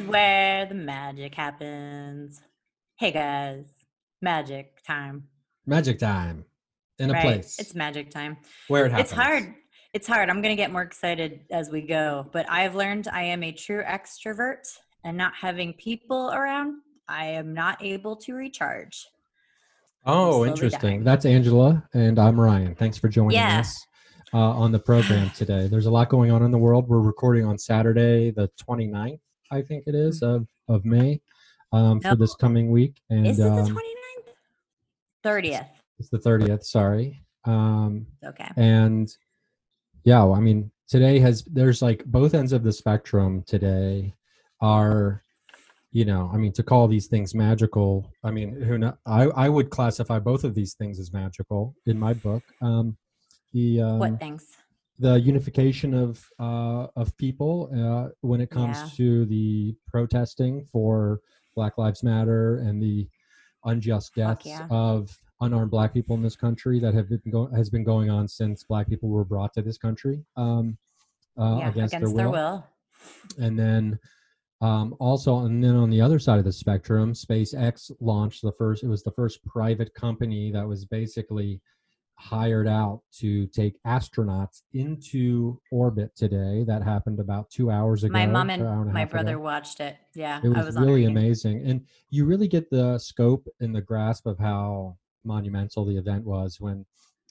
is where the magic happens. Hey guys, magic time. Magic time in a place. It's magic time. Where it happens. It's hard. It's hard. I'm going to get more excited as we go, but I've learned I am a true extrovert, and not having people around, I am not able to recharge. Oh, interesting. Dying. That's Angela, and I'm Ryan. Thanks for joining us on the program today. There's a lot going on in the world. We're recording on Saturday, the 29th, I think it is, of May for this coming week. And, is it the 29th? 30th. It's the 30th, sorry. Okay. And yeah, well, I mean, there's like both ends of the spectrum today are... You know, I mean, to call these things magical, I mean, I would classify both of these things as magical in my book. What things? The unification of people when it comes to the protesting for Black Lives Matter and the unjust deaths of unarmed Black people in this country that has been going on since Black people were brought to this country against their will. And then... Also, on the other side of the spectrum, SpaceX launched the first private company that was basically hired out to take astronauts into orbit today. That happened about 2 hours ago. My mom and my brother watched it. Yeah. It was really amazing. And you really get the scope and the grasp of how monumental the event was when,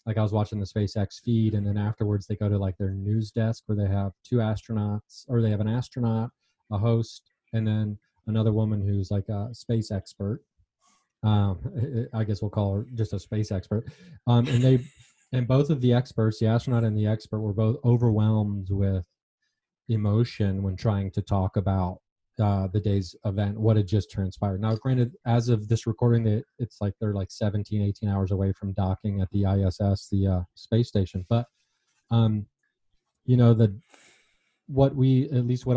like, I was watching the SpaceX feed, and then afterwards they go to like their news desk where they have an astronaut, a host, and then another woman who's like a space expert. I guess we'll call her just a space expert. And both of the experts, the astronaut and the expert, were both overwhelmed with emotion when trying to talk about the day's event, what had just transpired. Now, granted, as of this recording, it's like they're like 17, 18 hours away from docking at the ISS, the space station. But, you know, what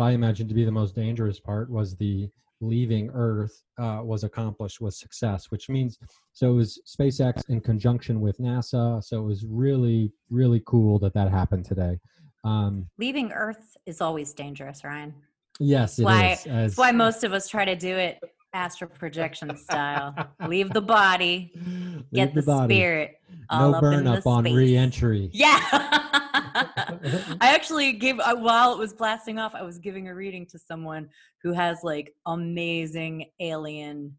I imagined to be the most dangerous part was the leaving Earth was accomplished with success, which means, so it was SpaceX in conjunction with NASA. So it was really, really cool that happened today. Leaving Earth is always dangerous, Ryan. Yes, it is. That's why most of us try to do it astral projection style. Leave the body, get the spirit. No burn up on re-entry. Yeah. I actually while it was blasting off, I was giving a reading to someone who has like amazing alien.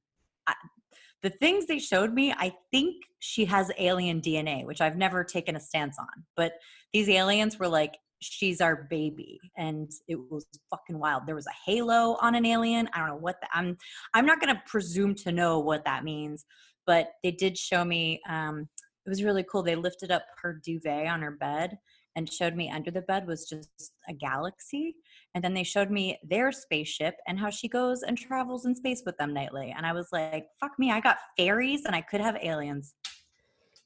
The things they showed me, I think she has alien DNA, which I've never taken a stance on. But these aliens were like, she's our baby, and it was fucking wild. There was a halo on an alien. I don't know what I'm not going to presume to know what that means, but they did show me. It was really cool. They lifted up her duvet on her bed and showed me under the bed was just a galaxy. And then they showed me their spaceship and how she goes and travels in space with them nightly. And I was like, fuck me, I got fairies and I could have aliens.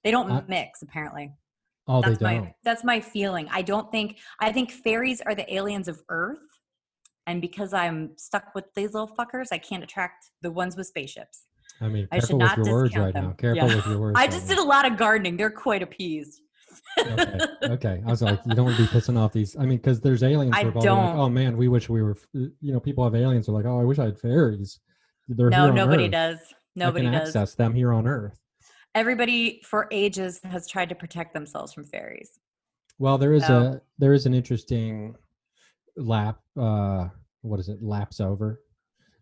They don't mix, apparently. Oh, that's that's my feeling. I think fairies are the aliens of Earth. And because I'm stuck with these little fuckers, I can't attract the ones with spaceships. I mean, I should not discount them. Careful with your words right now. I just did a lot of gardening. They're quite appeased. Okay. I was like, you don't want to be pissing off these. I mean, because there's aliens. I don't. Like, oh man, we wish we were. You know, people have aliens. They're like, oh, I wish I had fairies. Nobody does. Access them here on Earth. Everybody for ages has tried to protect themselves from fairies. Well, there is an interesting lapse over in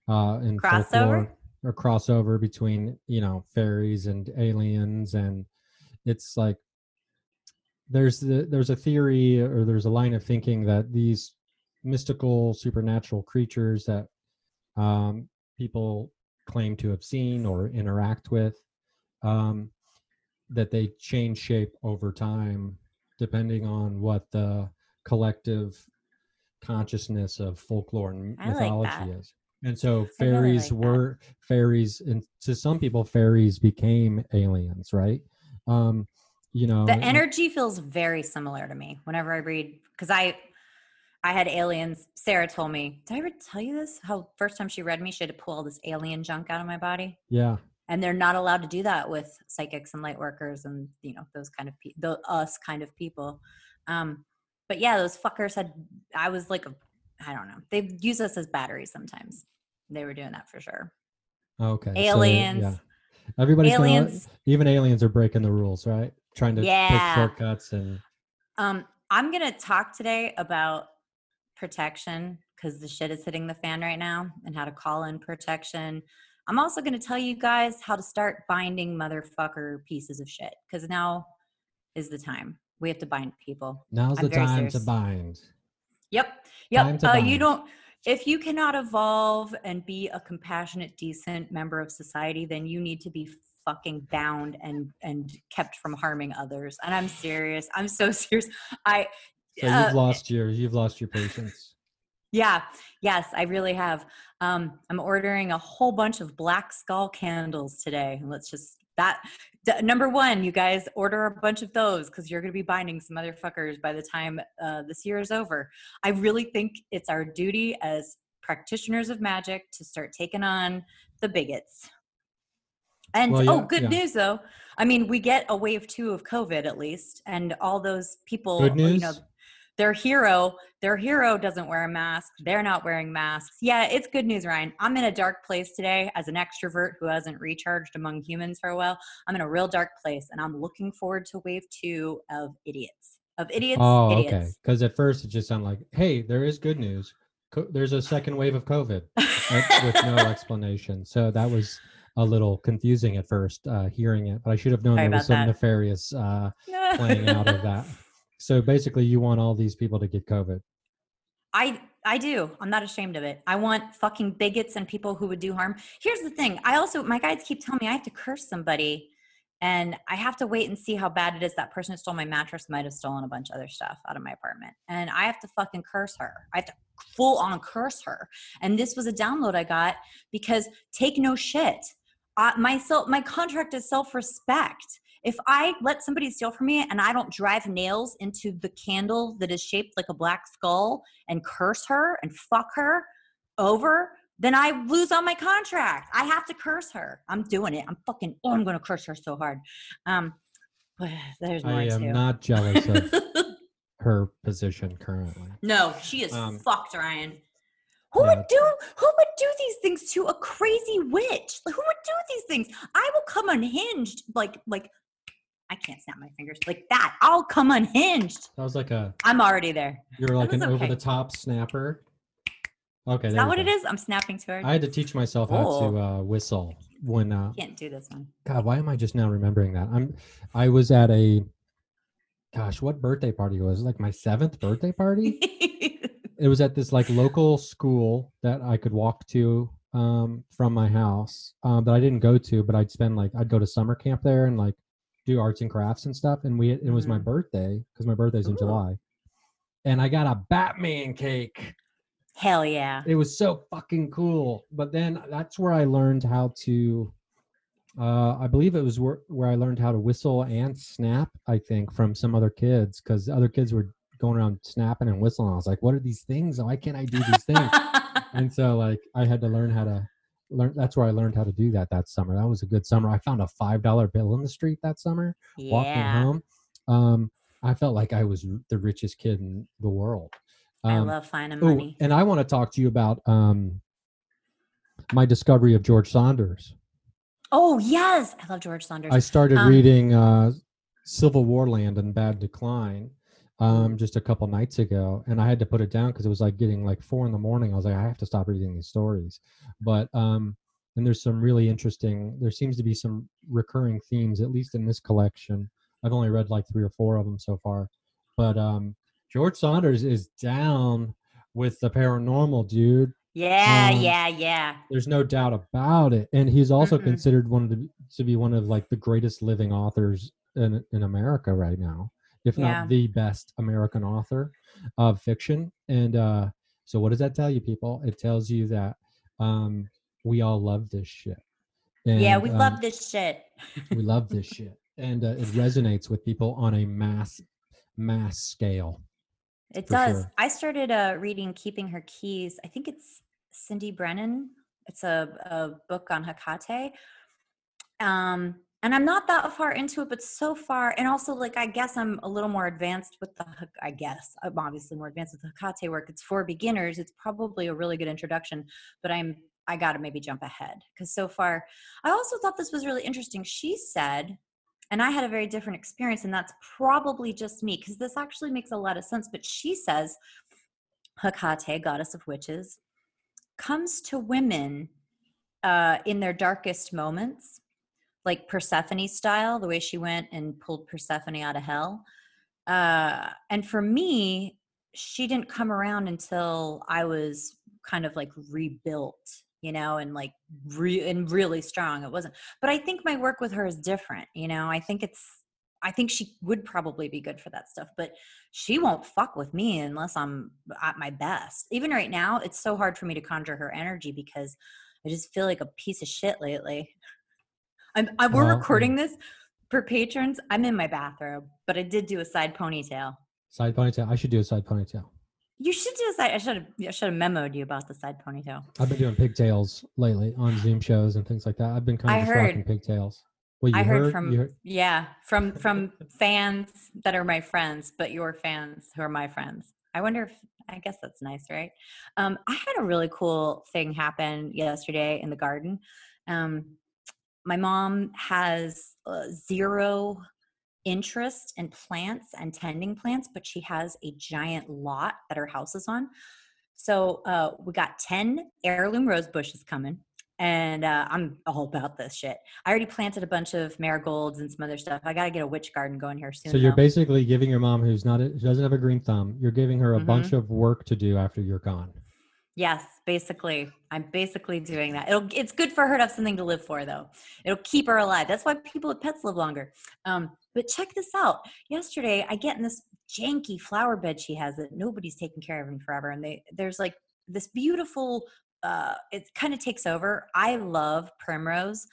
crossover folklore, or crossover between, you know, fairies and aliens, and it's like. There's a theory, or there's a line of thinking that these mystical supernatural creatures that people claim to have seen or interact with, that they change shape over time depending on what the collective consciousness of folklore and mythology is. And so fairies, and to some people, fairies became aliens, right? You know, the energy feels very similar to me whenever I read, because I had aliens. Sarah told me, did I ever tell you this? How first time she read me, she had to pull all this alien junk out of my body. Yeah. And they're not allowed to do that with psychics and light workers and, you know, those kind of people, us kind of people. But yeah, those fuckers I was like, I don't know. They use us as batteries sometimes. they were doing that for sure. Okay. Aliens. So, yeah. Everybody's aliens. Even aliens are breaking the rules, right? Trying to take shortcuts and. I'm gonna talk today about protection because the shit is hitting the fan right now, and how to call in protection. I'm also gonna tell you guys how to start binding motherfucker pieces of shit because now is the time. We have to bind people. Now's the time to bind. Yep. You don't. If you cannot evolve and be a compassionate, decent member of society, then you need to be fucking bound and kept from harming others. And I'm serious. I'm so serious. So you've lost your patience. Yeah. Yes, I really have. I'm ordering a whole bunch of Black Skull candles today. Let's just number one, you guys order a bunch of those because you're going to be binding some motherfuckers by the time this year is over. I really think it's our duty as practitioners of magic to start taking on the bigots. And news though. I mean, we get a wave 2 of COVID at least, and all those people, you know, their hero doesn't wear a mask. They're not wearing masks. Yeah, it's good news, Ryan. I'm in a dark place today as an extrovert who hasn't recharged among humans for a while. I'm in a real dark place, and I'm looking forward to wave 2 of idiots. Okay. Because at first it just sounded like, hey, there is good news. There's a second wave of COVID with no explanation. So that was a little confusing at first hearing it, but I should have known there was some nefarious playing out of that. So basically you want all these people to get COVID. I do. I'm not ashamed of it. I want fucking bigots and people who would do harm. Here's the thing. My guides keep telling me I have to curse somebody and I have to wait and see how bad it is. That person who stole my mattress might have stolen a bunch of other stuff out of my apartment. And I have to fucking curse her. I have to full on curse her. And this was a download I got because take no shit. My contract is self-respect. If I let somebody steal from me and I don't drive nails into the candle that is shaped like a black skull and curse her and fuck her over, then I lose on my contract. I have to curse her. I'm doing it. I'm going to curse her so hard. There's more I am too. Not jealous of her position currently. No, she is fucked, Ryan. Who would do these things to a crazy witch? Who would do these things? I will come unhinged, like I can't snap my fingers like that. I'll come unhinged. That was like I'm already there. You're like an over the top snapper. Okay, is that what it is? I'm snapping to her. I had to teach myself how to whistle when. Can't do this one. God, why am I just now remembering that? I was at a. Gosh, what birthday party was it? Like my 7th birthday party. It was at this like local school that I could walk to from my house that I didn't go to, but I'd go to summer camp there and like do arts and crafts and stuff. And it was my birthday because my birthday's in July, and I got a Batman cake. Hell yeah! It was so fucking cool. But then that's where I learned how to. I believe it was where I learned how to whistle and snap. I think from some other kids because other kids were going around snapping and whistling. I was like, what are these things? Why can't I do these things? And so like I had to learn. That's where I learned how to do that summer. That was a good summer. I found a $5 bill in the street that summer, walking home. I felt like I was the richest kid in the world. I love finding money. And I want to talk to you about my discovery of George Saunders. Oh yes. I love George Saunders. I started reading Civil War Land in Bad Decline. Just a couple nights ago, and I had to put it down because it was like getting like 4 a.m. I was like, I have to stop reading these stories. But and there's some really interesting. There seems to be some recurring themes, at least in this collection. I've only read like 3 or 4 of them so far, but George Saunders is down with the paranormal, dude. Yeah, yeah. There's no doubt about it, and he's also considered to be one of like the greatest living authors in America right now. If not the best American author of fiction. And so what does that tell you, people? It tells you that we all love this shit. And, we love this shit. We love this shit. And it resonates with people on a mass scale. It does. Sure. I started reading Keeping Her Keys. I think it's Cindy Brennan. It's a book on Hecate. And I'm not that far into it, but so far, and also like, I guess I'm a little more advanced with I'm obviously more advanced with the Hecate work. It's for beginners. It's probably a really good introduction, but I'm I got to maybe jump ahead, because so far, I also thought this was really interesting. She said, and I had a very different experience, and that's probably just me, because this actually makes a lot of sense. But she says, Hecate, goddess of witches, comes to women in their darkest moments, like Persephone style, the way she went and pulled Persephone out of hell. And for me, she didn't come around until I was kind of like rebuilt, you know, and like really strong. It wasn't, but I think my work with her is different. You know, I think she would probably be good for that stuff, but she won't fuck with me unless I'm at my best. Even right now, it's so hard for me to conjure her energy because I just feel like a piece of shit lately. We're recording this for patrons. I'm in my bathrobe, but I did do a side ponytail. I should do a side ponytail. You should do a side. I should have memoed you about the side ponytail. I've been doing pigtails lately on Zoom shows and things like that. I've been kind of rocking pigtails. Well, you I heard from fans that are my friends, but your fans who are my friends. I wonder if, I guess that's nice, right? I had a really cool thing happen yesterday in the garden. My mom has zero interest in plants and tending plants, but she has a giant lot that her house is on. So we got 10 heirloom rose bushes coming, and I'm all about this shit. I already planted a bunch of marigolds and some other stuff. I got to get a witch garden going here soon. So you're basically giving your mom, who doesn't have a green thumb, you're giving her a bunch of work to do after you're gone. Yes, basically. I'm basically doing that. It's good for her to have something to live for, though. It'll keep her alive. That's why people with pets live longer. But check this out. Yesterday, I get in this janky flower bed she has that nobody's taken care of in forever. And there's like this beautiful, it kind of takes over. I love primrose.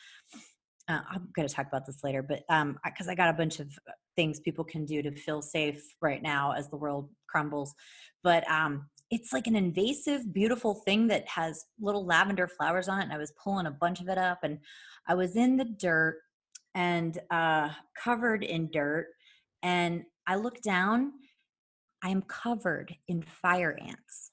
I'm going to talk about this later, but because I got a bunch of things people can do to feel safe right now as the world crumbles. But it's like an invasive, beautiful thing that has little lavender flowers on it. And I was pulling a bunch of it up, and I was in the dirt and covered in dirt. And I look down, I am covered in fire ants,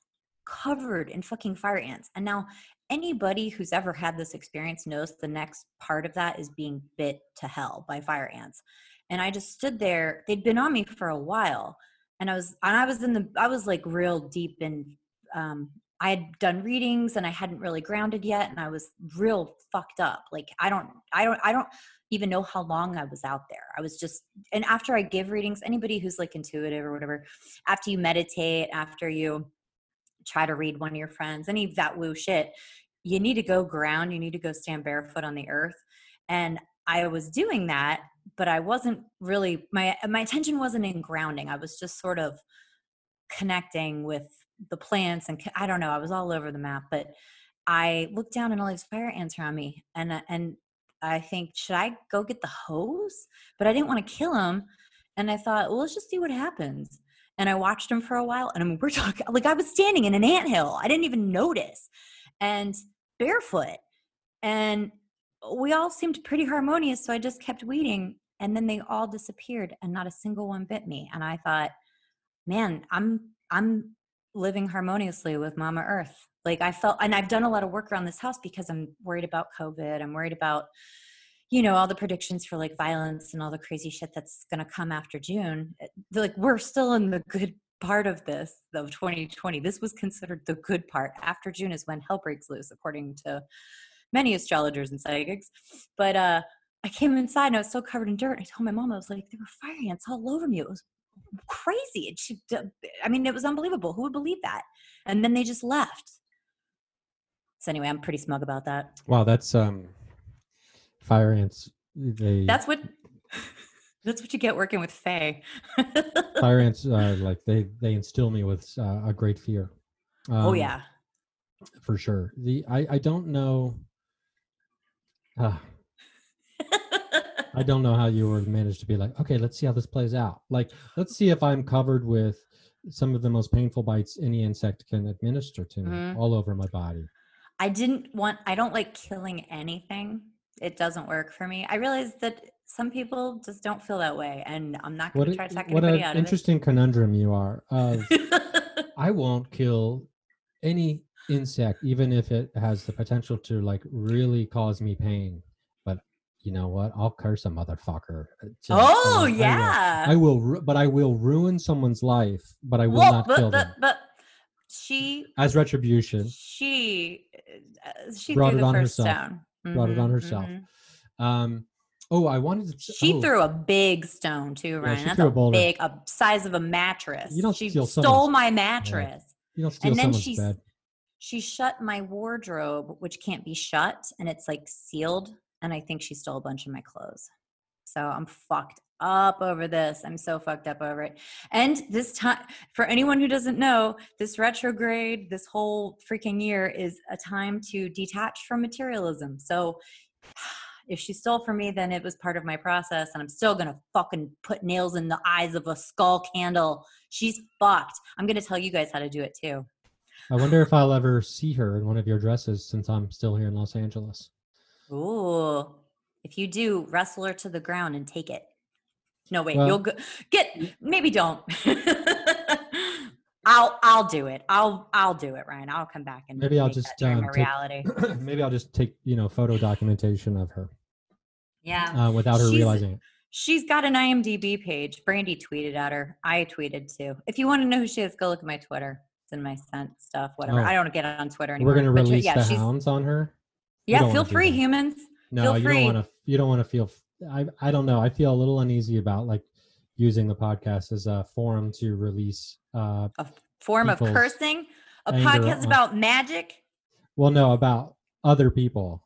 And now anybody who's ever had this experience knows the next part of that is being bit to hell by fire ants. And I just stood there. They'd been on me for a while. And I was like real deep in, I had done readings and I hadn't really grounded yet. And I was real fucked up. Like, I don't even know how long I was out there. I was just, and after I give readings, anybody who's like intuitive or whatever, after you meditate, after you try to read one of your friends, any of that woo shit, you need to go ground. You need to go stand barefoot on the earth. And I was doing that, but I wasn't really, my attention wasn't in grounding. I was just sort of connecting with the plants, and I don't know, I was all over the map, but I looked down and all these fire ants are on me. And I think, should I go get the hose? But I didn't want to kill them. And I thought, well, let's just see what happens. And I watched them for a while. And I mean, we're talking, like, I was standing in an anthill. I didn't even notice, and barefoot. And we all seemed pretty harmonious, so I just kept weeding, and then they all disappeared, and not a single one bit me. And I thought, man, I'm living harmoniously with Mama Earth. Like, I felt, and I've done a lot of work around this house because I'm worried about COVID. I'm worried about, you know, all the predictions for like violence and all the crazy shit that's going to come after June. Like, we're still in the good part of this, of 2020. This was considered the good part. After June is when hell breaks loose, according to many astrologers and psychics. But I came inside and I was so covered in dirt. I told my mom, I was like, there were fire ants all over me. It was crazy. And she, I mean, it was unbelievable. Who would believe that? And then they just left. So anyway, I'm pretty smug about that. Wow, that's fire ants. That's what you get working with Faye. Fire ants, like they instill me with a great fear. Oh yeah, for sure. I don't know. I don't know how you were managed to be like, okay, let's see how this plays out. Like, let's see if I'm covered with some of the most painful bites any insect can administer to me, all over my body. I don't like killing anything. It doesn't work for me. I realize that some people just don't feel that way, and I'm not going to try to talk anybody out of it. What an interesting conundrum you are. I won't kill any insect, even if it has the potential to like really cause me pain. But you know what? I'll curse a motherfucker. I will ruin someone's life, but I will not kill them. But she, as retribution, she brought it on herself. Mm-hmm, brought it on herself. Mm-hmm. She threw a big stone too, Ryan. Yeah, that's a size of a mattress. She stole my mattress. Yeah. You don't steal someone's bed. She shut my wardrobe, which can't be shut, and it's like sealed. And I think she stole a bunch of my clothes. So I'm fucked up over this. I'm so fucked up over it. And this time, for anyone who doesn't know, this retrograde, this whole freaking year is a time to detach from materialism. So if she stole from me, then it was part of my process, and I'm still going to fucking put nails in the eyes of a skull candle. She's fucked. I'm going to tell you guys how to do it too. I wonder if I'll ever see her in one of your dresses since I'm still here in Los Angeles. Ooh. If you do, wrestle her to the ground and take it. No, wait, you'll maybe don't. I'll do it. I'll do it, Ryan. I'll come back and maybe I'll just reality. Maybe I'll just take, photo documentation of her. Yeah. Without her realizing it. She's got an IMDb page. Brandy tweeted at her. I tweeted too. If you want to know who she is, go look at my Twitter. And my scent stuff, whatever. Oh. I don't get on Twitter anymore. We're going to release the hounds on her. Yeah, feel free, humans. No, you don't want to. You don't want to feel. I don't know. I feel a little uneasy about like using the podcast as a forum to release a form of cursing. A podcast about magic. Well, no, about other people.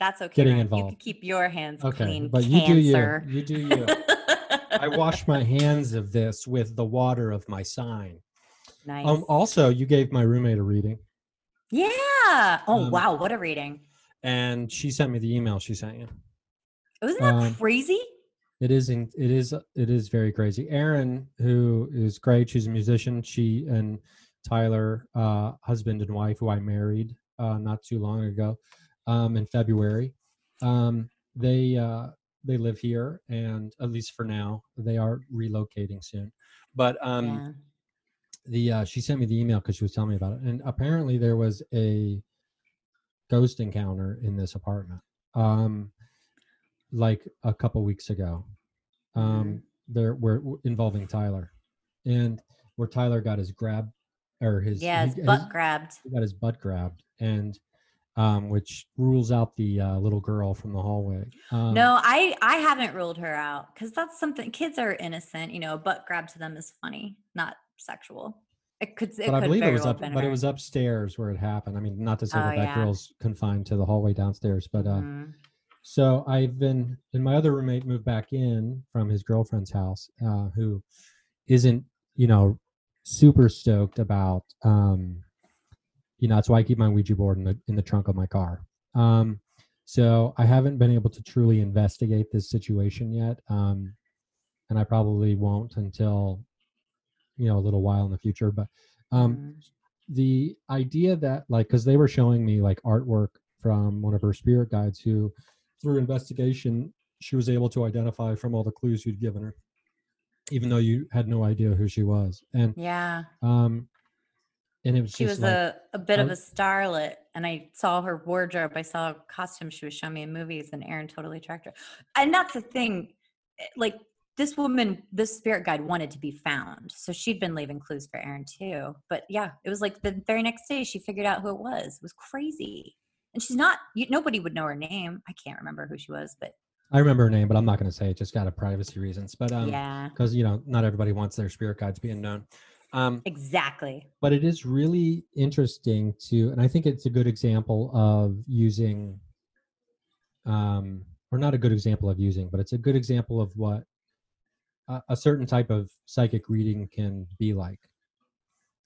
That's okay. Getting involved. You can keep your hands clean. But cancer. You do you. I wash my hands of this with the water of my sign. Nice. Also, you gave my roommate a reading. Yeah. Oh, wow. What a reading. And she sent me the email she sent you. Isn't that crazy? It is very crazy. Erin, who is great, she's a musician. She and Tyler, husband and wife, who I married not too long ago in February. They live here, and at least for now, they are relocating soon. But she sent me the email because she was telling me about it, and apparently there was a ghost encounter in this apartment like a couple weeks ago involving Tyler, and where Tyler got his butt grabbed, and which rules out the little girl from the hallway. No, I haven't ruled her out, because that's something, kids are innocent, a butt grab to them is funny, not sexual. It was upstairs where it happened. I mean, not to say that girl's confined to the hallway downstairs, but so I've been, and my other roommate moved back in from his girlfriend's house, who isn't, super stoked about, that's why I keep my Ouija board in the trunk of my car. So I haven't been able to truly investigate this situation yet. And I probably won't until a little while in the future, but the idea that because they were showing me artwork from one of her spirit guides, who through investigation she was able to identify from all the clues you'd given her, even though you had no idea who she was. And and it was, she was a bit of a starlet, and I saw her wardrobe, I saw a costume she was showing me in movies, and Erin totally tracked her. And that's the thing, this woman, this spirit guide wanted to be found. So she'd been leaving clues for Erin too. But it was the very next day she figured out who it was. It was crazy. And she's not, nobody would know her name. I can't remember who she was, but. I remember her name, but I'm not going to say it, just out of privacy reasons. But because, not everybody wants their spirit guides being known. Exactly. But it is really interesting and I think it's a good example of using, or not a good example of using, but it's a good example of what a certain type of psychic reading can be like.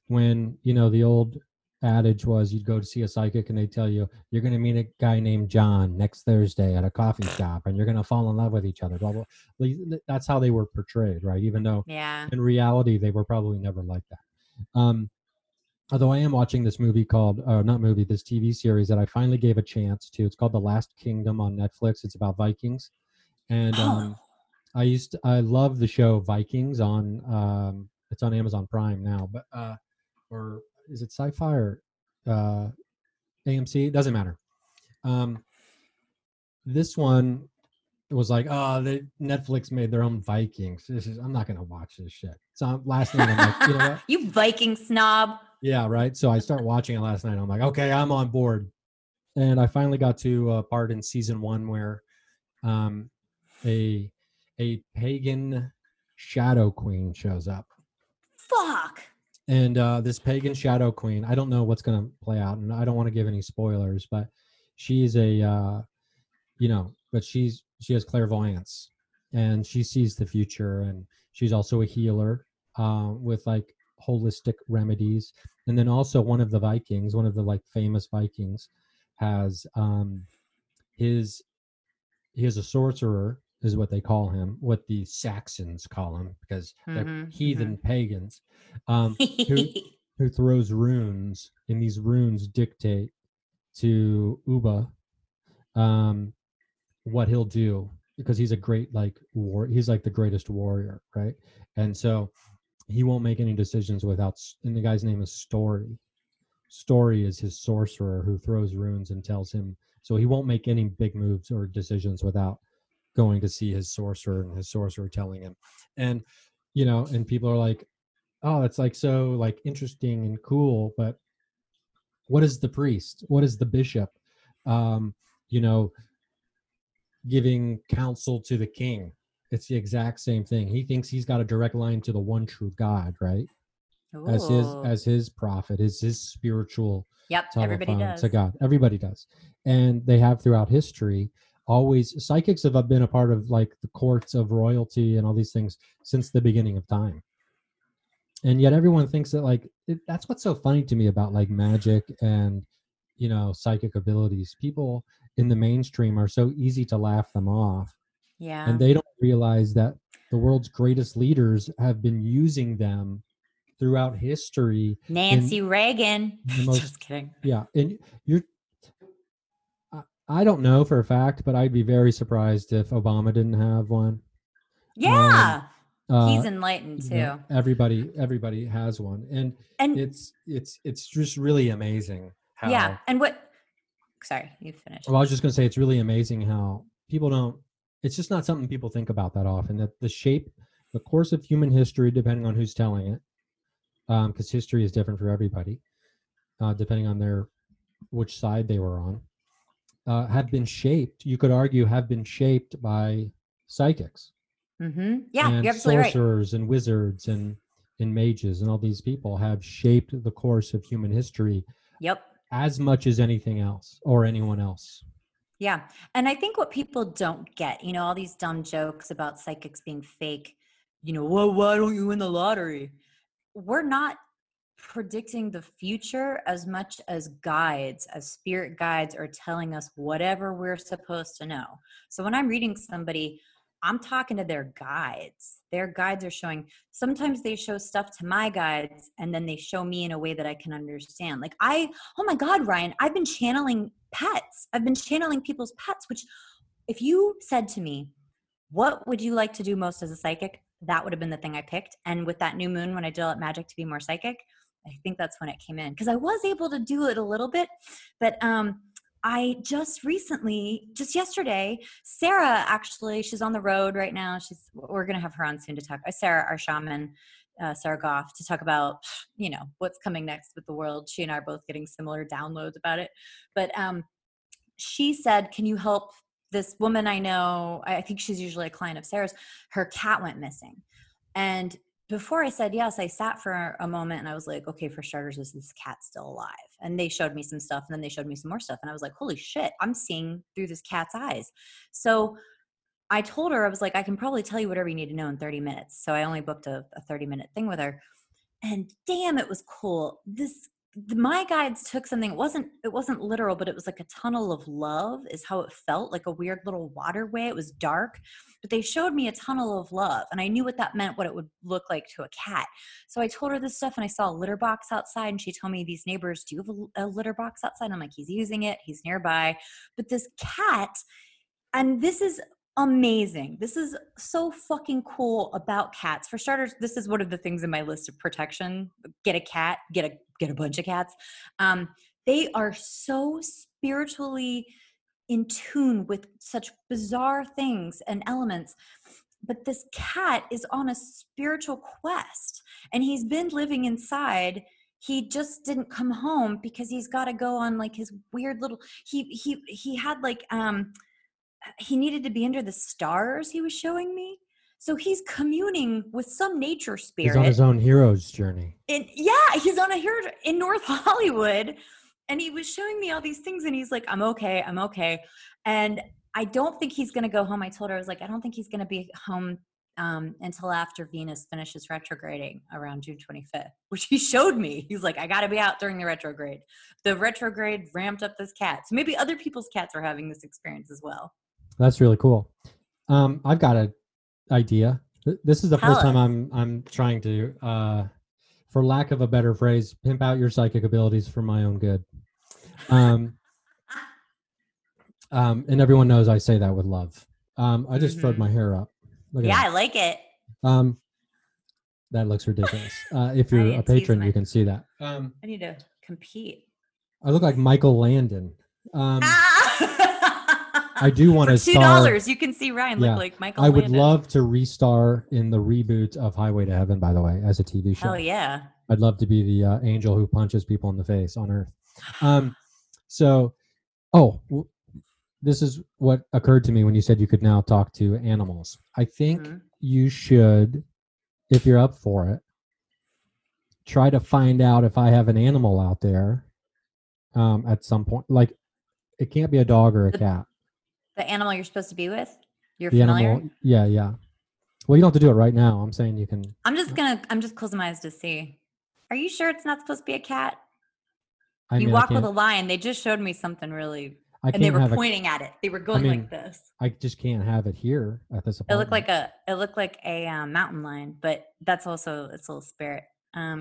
When, the old adage was you'd go to see a psychic and they'd tell you, you're going to meet a guy named John next Thursday at a coffee shop and you're going to fall in love with each other, blah, blah, blah. That's how they were portrayed, right? Even though in reality, they were probably never like that. Although I am watching this movie this TV series that I finally gave a chance to. It's called The Last Kingdom on Netflix. It's about Vikings. And I love the show Vikings on, it's on Amazon Prime now, but, or is it sci-fi or AMC, doesn't matter. This one was like, oh, Netflix made their own Vikings. I'm not going to watch this shit. So last night, I'm like, you know what? You Viking snob. Yeah, right. So I start watching it last night. I'm like, okay, I'm on board. And I finally got to a part in season one where a pagan shadow queen shows up. Fuck. And this pagan shadow queen, I don't know what's going to play out, and I don't want to give any spoilers, but she's she has clairvoyance, and she sees the future, and she's also a healer with like holistic remedies. And then also one of the famous Vikings has he is a sorcerer, is what they call him, what the Saxons call him, because they're heathen pagans, who throws runes, and these runes dictate to Uba what he'll do, because he's a great he's like the greatest warrior, right? And so he won't make any decisions without, and the guy's name is Story. Story is his sorcerer who throws runes and tells him, so he won't make any big moves or decisions without going to see his sorcerer, and his sorcerer telling him. And you know, and people are like, oh, it's like so like interesting and cool, but what is the priest, what is the bishop giving counsel to the king? It's the exact same thing. He thinks he's got a direct line to the one true God, right? Ooh. As his prophet, is his spiritual to God. Everybody does. And they have throughout history always, psychics have been a part of like the courts of royalty and all these things since the beginning of time. And yet everyone thinks that that's what's so funny to me about like magic and, you know, psychic abilities. People in the mainstream are so easy to laugh them off. Yeah. And they don't realize that the world's greatest leaders have been using them throughout history. Nancy Reagan. Just kidding. Yeah. And I don't know for a fact, but I'd be very surprised if Obama didn't have one. Yeah. He's enlightened too. You know, everybody has one. And it's just really amazing how, yeah. And sorry, you finished. Well, I was just going to say, it's really amazing how people it's just not something people think about that often, that the course of human history, depending on who's telling it, because history is different for everybody, depending on which side they were on. Have been shaped, you could argue, by psychics. Mm-hmm. Yeah, and you're absolutely right. Sorcerers and wizards and mages and all these people have shaped the course of human history. Yep. As much as anything else or anyone else. Yeah. And I think what people don't get, you know, all these dumb jokes about psychics being fake, you know, well, why don't you win the lottery? We're not predicting the future as much as guides, as spirit guides are telling us whatever we're supposed to know. So when I'm reading somebody, I'm talking to their guides. Their guides are showing, sometimes they show stuff to my guides and then they show me in a way that I can understand. Like oh my God, Ryan, I've been channeling pets. I've been channeling people's pets, which if you said to me, what would you like to do most as a psychic? That would have been the thing I picked. And with that new moon, when I did all that magic to be more psychic, I think that's when it came in, because I was able to do it a little bit. But I just yesterday, Sarah, actually, she's on the road right now. We're going to have her on soon to talk. Sarah, our shaman, Sarah Goff, to talk about, you know, what's coming next with the world. She and I are both getting similar downloads about it. But she said, can you help this woman I know? I think she's usually a client of Sarah's. Her cat went missing. And before I said yes, I sat for a moment and I was like, okay, for starters, is this cat still alive? And they showed me some stuff, and then they showed me some more stuff. And I was like, holy shit, I'm seeing through this cat's eyes. So I told her, I was like, I can probably tell you whatever you need to know in 30 minutes. So I only booked a 30-minute thing with her. And damn, it was cool. My guides took something. It wasn't literal, but it was like a tunnel of love is how it felt, like a weird little waterway. It was dark, but they showed me a tunnel of love, and I knew what that meant, what it would look like to a cat. So I told her this stuff, and I saw a litter box outside, and she told me, these neighbors, do you have a litter box outside? And I'm like, he's using it. He's nearby. But this cat, and this is amazing. This is so fucking cool about cats. For starters, this is one of the things in my list of protection. Get a cat, get a bunch of cats. They are so spiritually in tune with such bizarre things and elements. But this cat is on a spiritual quest, and he's been living inside. He just didn't come home because he's got to go on like his weird little, he had like, he needed to be under the stars, he was showing me. So he's communing with some nature spirit. He's on his own hero's journey. And yeah, he's on a hero in North Hollywood. And he was showing me all these things, and he's like, I'm okay, I'm okay. And I don't think he's going to go home. I told her, I was like, I don't think he's going to be home until after Venus finishes retrograding around June 25th, which he showed me. He's like, I got to be out during the retrograde. The retrograde ramped up this cat. So maybe other people's cats are having this experience as well. That's really cool. I've got an idea. This is the first time I'm trying to, for lack of a better phrase, pimp out your psychic abilities for my own good. And everyone knows I say that with love. I just throwed my hair up. Yeah, that. I like it. That looks ridiculous. If you're a patron, you can see that. I need to compete. I look like Michael Landon. I do want to star. $2, you can see Ryan look like Michael Landon. I would love to restar in the reboot of Highway to Heaven, by the way, as a TV show. Oh, yeah. I'd love to be the angel who punches people in the face on Earth. This is what occurred to me when you said you could now talk to animals. I think you should, if you're up for it, try to find out if I have an animal out there at some point. Like, it can't be a dog or a cat. The animal you're supposed to be with? You're the familiar? Animal, yeah. Well, you don't have to do it right now. I'm saying you can. I'm just closing my eyes to see. Are you sure it's not supposed to be a cat? I with a lion. They just showed me something really... And they were pointing at it. They were going like this. I just can't have it here at this apartment. It looked like a mountain lion, but that's also its little spirit. I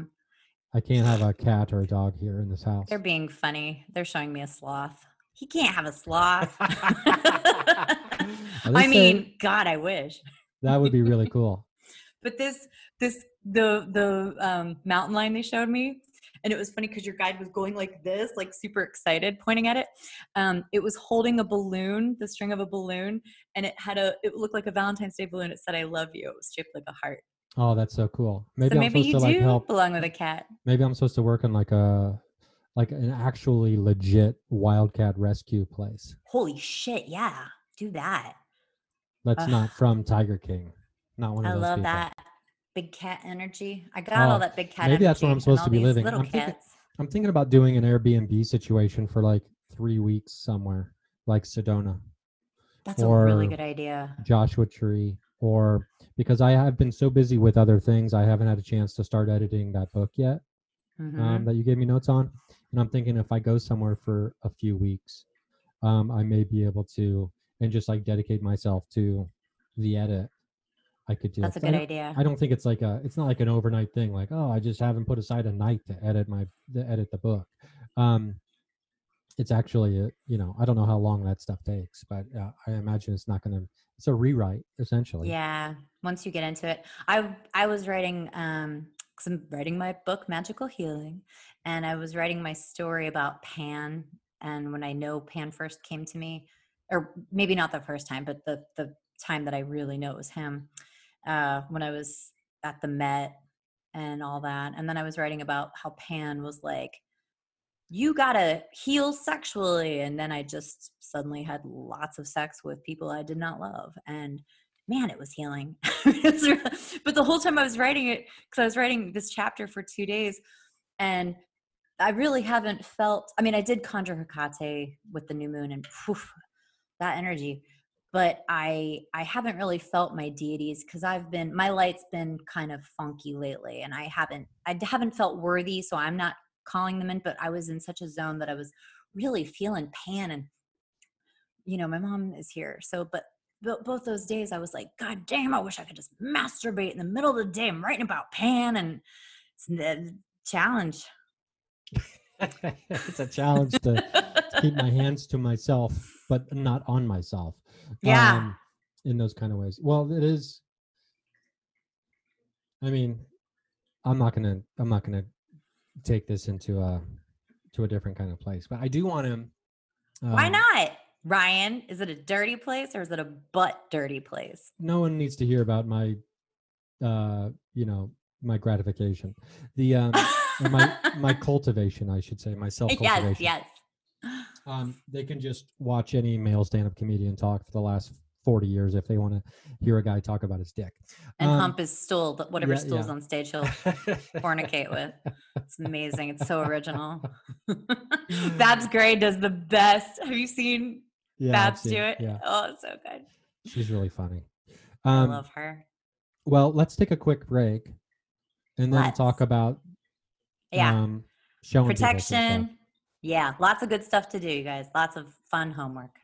can't have a cat or a dog here in this house. They're being funny. They're showing me a sloth. He can't have a sloth. God, I wish. That would be really cool. But the mountain lion they showed me. And it was funny because your guide was going like this, like super excited, pointing at it. It was holding a balloon, the string of a balloon, and it looked like a Valentine's Day balloon. It said, I love you. It was shaped like a heart. Oh, that's so cool. Maybe you belong with a cat. Maybe I'm supposed to work in like an actually legit wildcat rescue place. Holy shit. Yeah. Do that. That's not from Tiger King. Not one of those people. I love that. Big cat energy. I got all that big cat energy. Maybe that's what I'm supposed to be living. I'm thinking about doing an Airbnb situation for like 3 weeks somewhere, like Sedona. That's a really good idea. Joshua Tree, or because I have been so busy with other things, I haven't had a chance to start editing that book yet that you gave me notes on. And I'm thinking if I go somewhere for a few weeks, I may be able to and just like dedicate myself to the edit. I could do. That's a good idea. I don't think it's like it's not like an overnight thing. Like, I just haven't put aside a night to edit the book. It's actually, I don't know how long that stuff takes, but I imagine it's a rewrite essentially. Yeah. Once you get into it, I was writing, 'cause I'm writing my book, Magical Healing. And I was writing my story about Pan. And when I know Pan first came to me, or maybe not the first time, but the time that I really know it was him. When I was at the Met and all that. And then I was writing about how Pan was like, you gotta heal sexually. And then I just suddenly had lots of sex with people I did not love. And man, it was healing. But the whole time I was writing it, because I was writing this chapter for 2 days, and I really haven't felt, I did conjure Hecate with the new moon and poof, that energy. But I haven't really felt my deities because my light's been kind of funky lately, and I haven't felt worthy, so I'm not calling them in. But I was in such a zone that I was really feeling Pan, and my mom is here, so but both those days I was like, God damn, I wish I could just masturbate in the middle of the day. I'm writing about Pan, and it's a challenge. It's a challenge to keep my hands to myself, but not on myself. Yeah. In those kind of ways. Well, it is. I'm not gonna take this into to a different kind of place. But I do want him. Why not, Ryan? Is it a dirty place or is it a butt dirty place? No one needs to hear about my, my gratification, my cultivation, I should say, my self-cultivation. Yes. They can just watch any male stand-up comedian talk for the last 40 years if they want to hear a guy talk about his dick. And hump his stool, whatever stools on stage he'll fornicate with. It's amazing. It's so original. Babs Gray does the best. Have you seen Babs do it? Yeah. Oh, it's so good. She's really funny. I love her. Well, let's take a quick break and then talk about showing protection. Yeah, lots of good stuff to do, you guys. Lots of fun homework.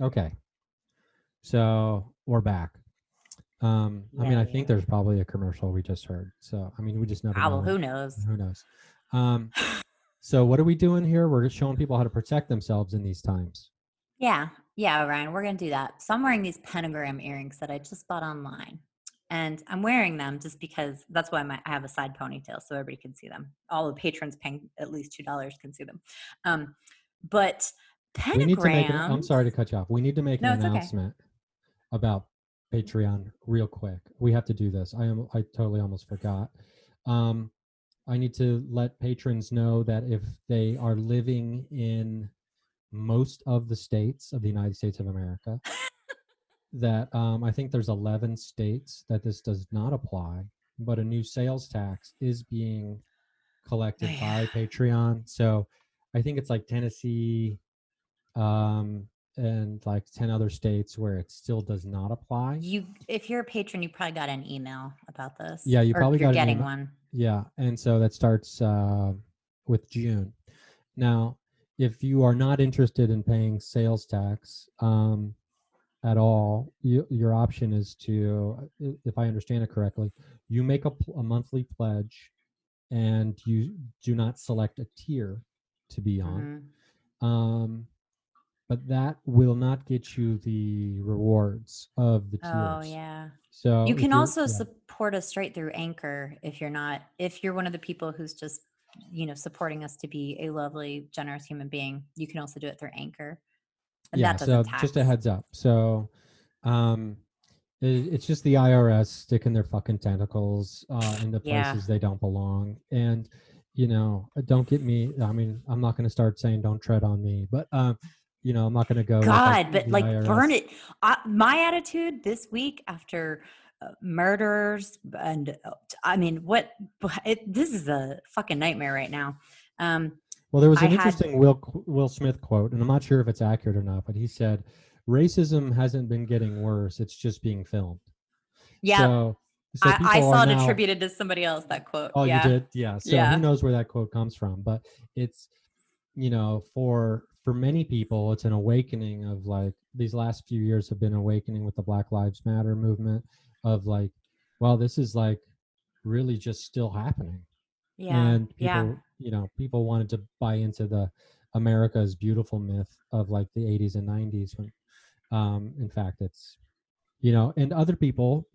Okay, so we're back. I think there's probably a commercial we just heard. So, we just never know. Who knows? Who knows? So what are we doing here? We're just showing people how to protect themselves in these times. Yeah. Yeah, Ryan, we're going to do that. So I'm wearing these pentagram earrings that I just bought online. And I'm wearing them just because that's why I have a side ponytail so everybody can see them. All the patrons paying at least $2 can see them. But pentagrams... I'm sorry to cut you off. We need to make an announcement about Patreon real quick. We have to do this. I totally almost forgot. I need to let patrons know that if they are living in... most of the states of the United States of America that I think there's 11 states that this does not apply, but a new sales tax is being collected by Patreon. So I think it's like Tennessee and like 10 other states where it still does not apply. If you're a patron, you probably got an email about this. Yeah, you probably got an email. One. Yeah, and so that starts with June. Now, if you are not interested in paying sales tax at all, your option is to, if I understand it correctly, you make a monthly pledge and you do not select a tier to be on. Mm-hmm. But that will not get you the rewards of the tiers. Oh, yeah. So you can also support us straight through Anchor if you're one of the people who's just supporting us to be a lovely, generous human being. You can also do it through Anchor. And that doesn't tax. Just a heads up. So it's just the IRS sticking their fucking tentacles into places they don't belong. And, don't get me. I'm not going to start saying don't tread on me, but, I'm not going to go. God, but like IRS. Burn it. My attitude this week after murders and this is a fucking nightmare right now. Well, there was an interesting Will Smith quote, and I'm not sure if it's accurate or not, but he said, "Racism hasn't been getting worse; it's just being filmed." Yeah, so I saw it attributed to somebody else, that quote. Oh, you did? Yeah. So who knows where that quote comes from? But it's for many people, it's an awakening of like these last few years have been awakening with the Black Lives Matter movement. Of like, well, this is like really just still happening. Yeah. And people, people wanted to buy into the America's beautiful myth of like the 80s and 90s. When, in fact, it's, and other people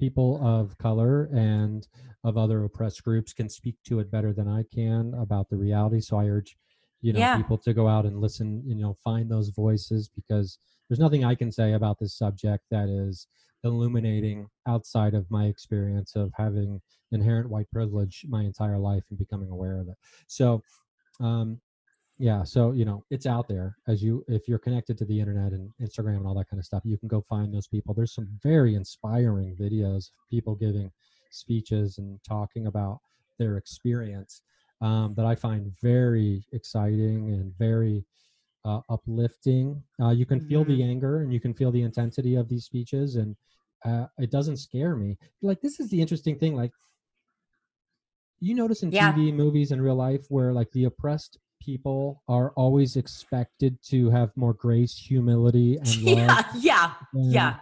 of color and of other oppressed groups can speak to it better than I can about the reality. So I urge, people to go out and listen, find those voices, because there's nothing I can say about this subject that is illuminating outside of my experience of having inherent white privilege my entire life and becoming aware of it. So, it's out there if you're connected to the internet and Instagram and all that kind of stuff, you can go find those people. There's some very inspiring videos of people giving speeches and talking about their experience that I find very exciting and very uplifting. You can feel the anger and you can feel the intensity of these speeches, and it doesn't scare me. Like, this is the interesting thing. Like, you notice in TV, movies, and real life where like the oppressed people are always expected to have more grace, humility, and love.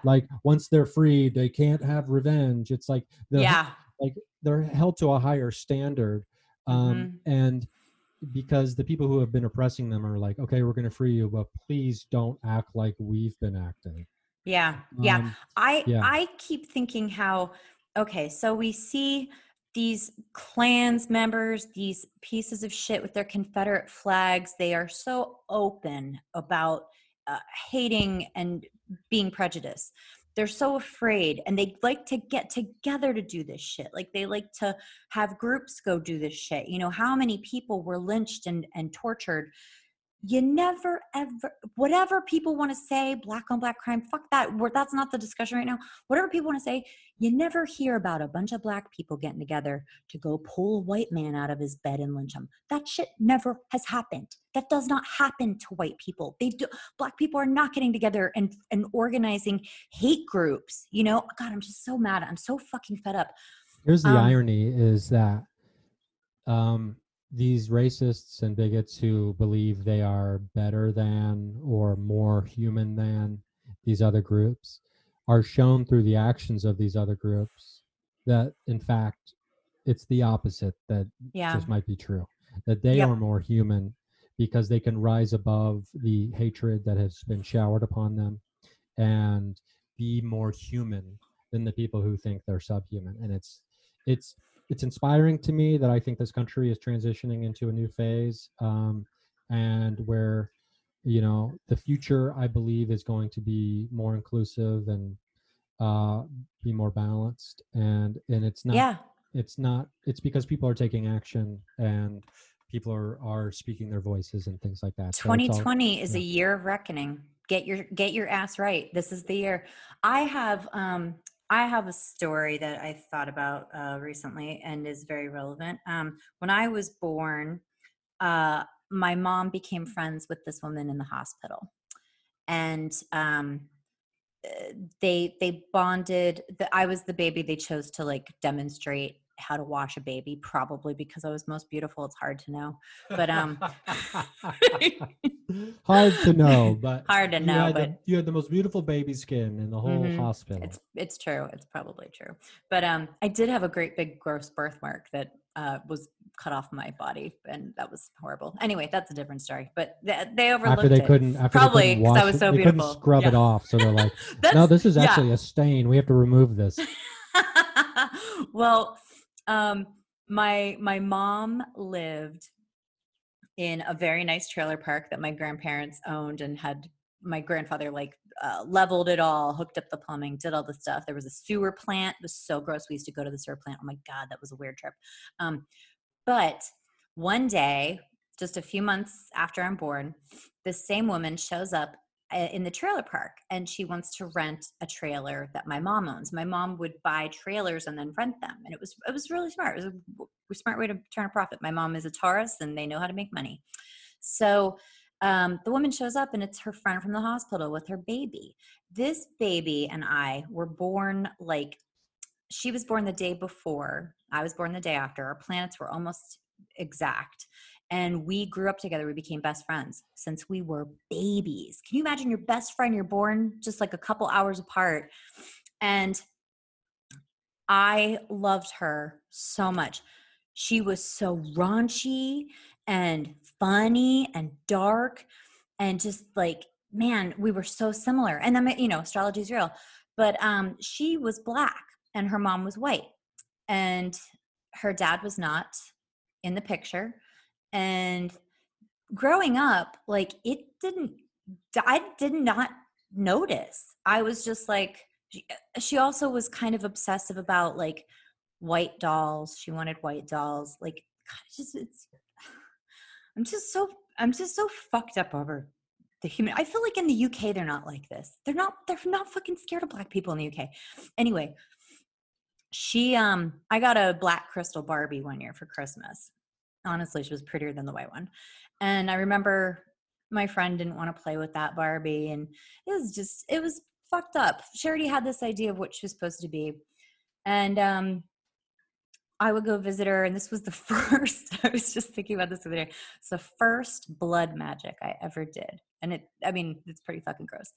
Like, once they're free, they can't have revenge. It's like they're held to a higher standard, and because the people who have been oppressing them are like, okay, we're going to free you, but please don't act like we've been acting. I keep thinking how, so we see these clans members, these pieces of shit with their Confederate flags, they are so open about hating and being prejudiced. They're so afraid, and they like to get together to do this shit. Like, they like to have groups go do this shit. You know, how many people were lynched and tortured? You never, ever, whatever people want to say, black on black crime, fuck that. That's not the discussion right now. Whatever people want to say, you never hear about a bunch of black people getting together to go pull a white man out of his bed and lynch him. That shit never has happened. That does not happen to white people. Black people are not getting together and organizing hate groups. You know, God, I'm just so mad. I'm so fucking fed up. Here's the irony is that, these racists and bigots who believe they are better than or more human than these other groups are shown through the actions of these other groups that, in fact, it's the opposite that just might be true, that they are more human because they can rise above the hatred that has been showered upon them and be more human than the people who think they're subhuman. And it's inspiring to me that I think this country is transitioning into a new phase, and where, you know, the future, I believe, is going to be more inclusive and be more balanced. And it's not, it's because people are taking action and people are speaking their voices and things like that. 2020 is a year of reckoning. Get your ass right. This is the year. I have a story that I thought about recently and is very relevant. When I was born, my mom became friends with this woman in the hospital, and they bonded. I was the baby. They chose to like demonstrate how to wash a baby, probably because I was most beautiful. It's hard to know, but but you had the most beautiful baby skin in the whole hospital. It's true. It's probably true. But I did have a great big gross birthmark that was cut off my body, and that was horrible. Anyway, that's a different story. But they overlooked it. Probably because I was so beautiful. They couldn't scrub it off, so they're like, no, this is actually a stain. We have to remove this. Well. My mom lived in a very nice trailer park that my grandparents owned and had my grandfather leveled it all, hooked up the plumbing, did all the stuff. There was a sewer plant. It was so gross. We used to go to the sewer plant. Oh my God, that was a weird trip. But one day, just a few months after I'm born, this same woman shows up in the trailer park, and she wants to rent a trailer that my mom owns. My mom would buy trailers and then rent them, and it was really smart. It was a smart way to turn a profit. My mom is a Taurus, and they know how to make money. So the woman shows up, and it's her friend from the hospital with her baby. This baby and I were born she was born the day before. I was born the day after. Our planets were almost exact. And we grew up together. We became best friends since we were babies. Can you imagine your best friend? You're born just like a couple hours apart. And I loved her so much. She was so raunchy and funny and dark and just man, we were so similar. And then, you know, astrology is real. But she was black and her mom was white. And her dad was not in the picture. And growing up, I did not notice. I was just she also was kind of obsessive about white dolls. She wanted white dolls. God, I'm just so fucked up over the human. I feel like in the UK, they're not like this. They're not fucking scared of black people in the UK. Anyway, I got a black crystal Barbie one year for Christmas. Honestly, she was prettier than the white one. And I remember my friend didn't want to play with that Barbie. And it was fucked up. She already had this idea of what she was supposed to be. And I would go visit her. And this was the first, I was just thinking about this the other day. It's the first blood magic I ever did. And it's pretty fucking gross.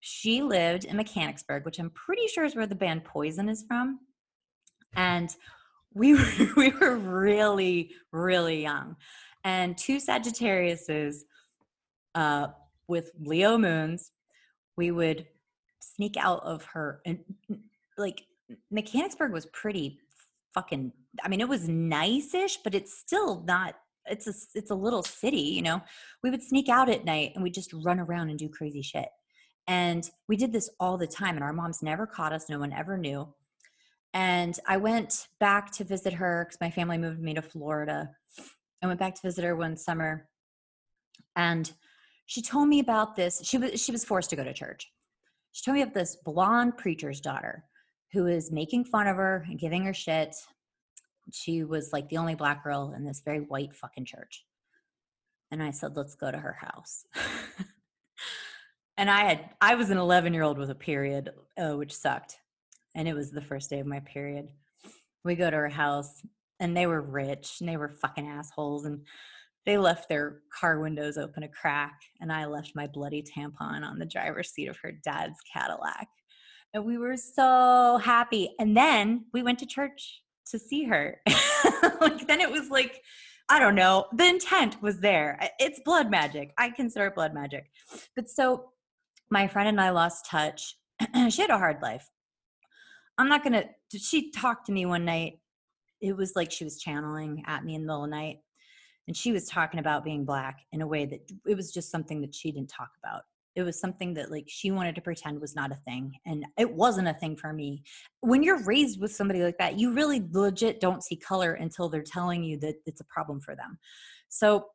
She lived in Mechanicsburg, which I'm pretty sure is where the band Poison is from. And we were really, really young, and two Sagittariuses with Leo moons, we would sneak out of her. And Mechanicsburg was pretty fucking, I mean, it was nice-ish, but it's still not, it's a little city, you know? We would sneak out at night and we'd just run around and do crazy shit. And we did this all the time, and our moms never caught us. No one ever knew. And I went back to visit her because my family moved me to Florida. I went back to visit her one summer, and she told me about this. She was forced to go to church. She told me about this blonde preacher's daughter who was making fun of her and giving her shit. She was like the only black girl in this very white fucking church. And I said, let's go to her house. And I was an 11-year-old with a period, which sucked. And it was the first day of my period. We go to her house, and they were rich, and they were fucking assholes, and they left their car windows open a crack, and I left my bloody tampon on the driver's seat of her dad's Cadillac. And we were so happy. And then we went to church to see her. Like, then it was like, I don't know, the intent was there. It's blood magic. I consider it blood magic. But so my friend and I lost touch. She had a hard life. She talked to me one night. It was like she was channeling at me in the middle of the night. And she was talking about being black in a way that it was just something that she didn't talk about. It was something that like she wanted to pretend was not a thing. And it wasn't a thing for me. When you're raised with somebody like that, you really legit don't see color until they're telling you that it's a problem for them. So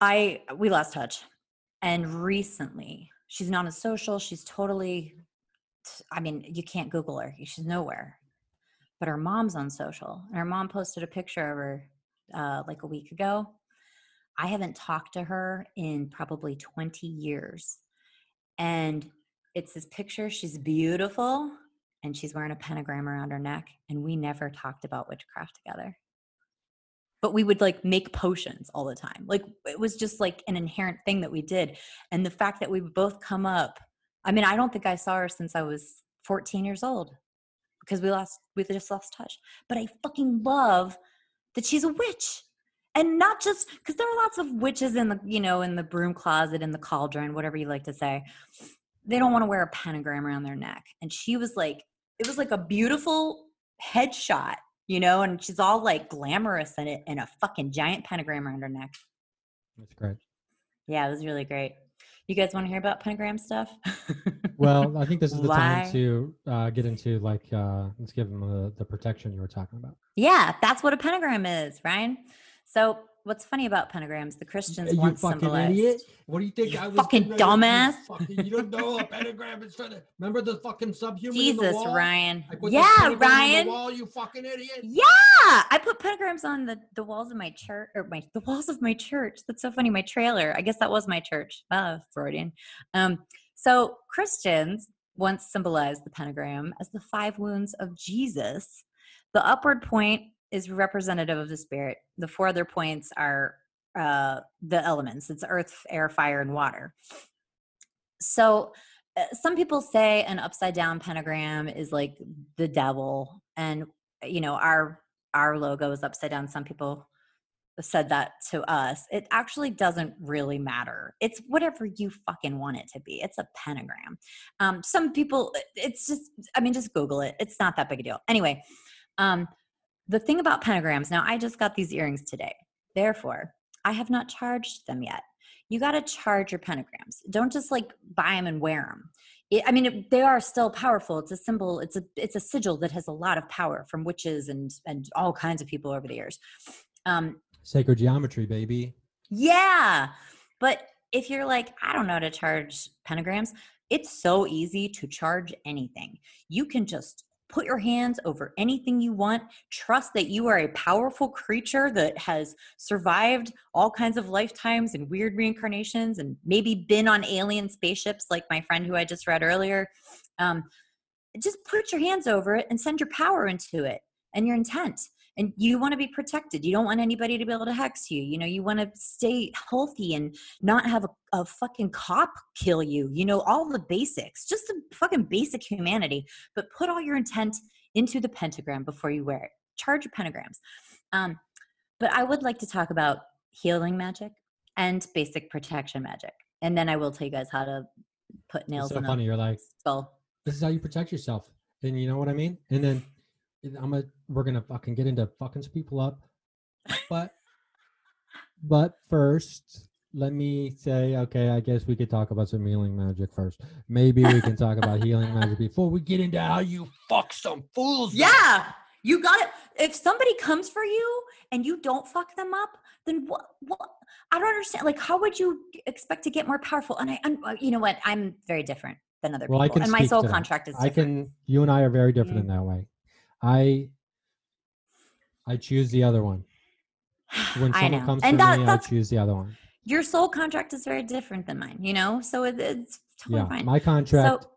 we lost touch. And recently, she's not on social. She's totally, I mean, you can't Google her. She's nowhere. But her mom's on social. And her mom posted a picture of her like a week ago. I haven't talked to her in probably 20 years. And it's this picture. She's beautiful. And she's wearing a pentagram around her neck. And we never talked about witchcraft together. But we would like make potions all the time. Like it was just like an inherent thing that we did. And the fact that we would both come up. I mean, I don't think I saw her since I was 14 years old. Because we just lost touch. But I fucking love that she's a witch. And not just because there are lots of witches in the, you know, in the broom closet, in the cauldron, whatever you like to say. They don't want to wear a pentagram around their neck. And she was like, it was like a beautiful headshot, you know, and she's all like glamorous in it and a fucking giant pentagram around her neck. That's great. Yeah, it was really great. You guys want to hear about pentagram stuff? Well, I think this is the time to get into like, let's give them the protection you were talking about. Yeah, that's what a pentagram is, Ryan. So what's funny about pentagrams? The Christians want symbolized. You fucking idiot. What do you think? I was fucking dumbass. You don't know a pentagram is trying to, remember the fucking subhuman Jesus, in the wall? Ryan. Yeah, Ryan. On the wall, you fucking idiot. Yeah. I put pentagrams on the walls of my church, or the walls of my church. That's so funny. My trailer. I guess that was my church. Freudian. So Christians once symbolized the pentagram as the 5 wounds of Jesus. The upward point is representative of the spirit. The 4 other points are the elements. It's earth, air, fire, and water. So some people say an upside down pentagram is like the devil. And, you know, our logo is upside down. Some people said that to us. It actually doesn't really matter. It's whatever you fucking want it to be. It's a pentagram. Some people, it's just, I mean, just Google it. It's not that big a deal. Anyway, the thing about pentagrams, now I just got these earrings today. Therefore, I have not charged them yet. You got to charge your pentagrams. Don't just like buy them and wear them. They are still powerful. It's a symbol. It's a sigil that has a lot of power from witches and all kinds of people over the years. Sacred geometry, baby. Yeah. But if you're like, I don't know how to charge pentagrams, it's so easy to charge anything. You can just put your hands over anything you want. Trust that you are a powerful creature that has survived all kinds of lifetimes and weird reincarnations and maybe been on alien spaceships like my friend who I just read earlier. Just put your hands over it and send your power into it and your intent. And you want to be protected. You don't want anybody to be able to hex you. You know, you want to stay healthy and not have a fucking cop kill you. You know, all the basics, just the fucking basic humanity. But put all your intent into the pentagram before you wear it. Charge your pentagrams. But I would like to talk about healing magic and basic protection magic. And then I will tell you guys how to put nails in a skull. It's so funny. You're like, this is how you protect yourself. And you know what I mean? And then we're gonna fucking get into fucking some people up, but first let me say, okay, I guess we could talk about some healing magic first. Maybe we can talk about healing magic before we get into how you fuck some fools. Yeah, up. You got it. If somebody comes for you and you don't fuck them up, then what? I don't understand. Like, how would you expect to get more powerful? And you know what? I'm very different than other people. I can, and my soul contract is different. You and I are very different in that way. I choose the other one. When someone comes to me, I choose the other one. Your soul contract is very different than mine, you know? So it's totally fine. My contract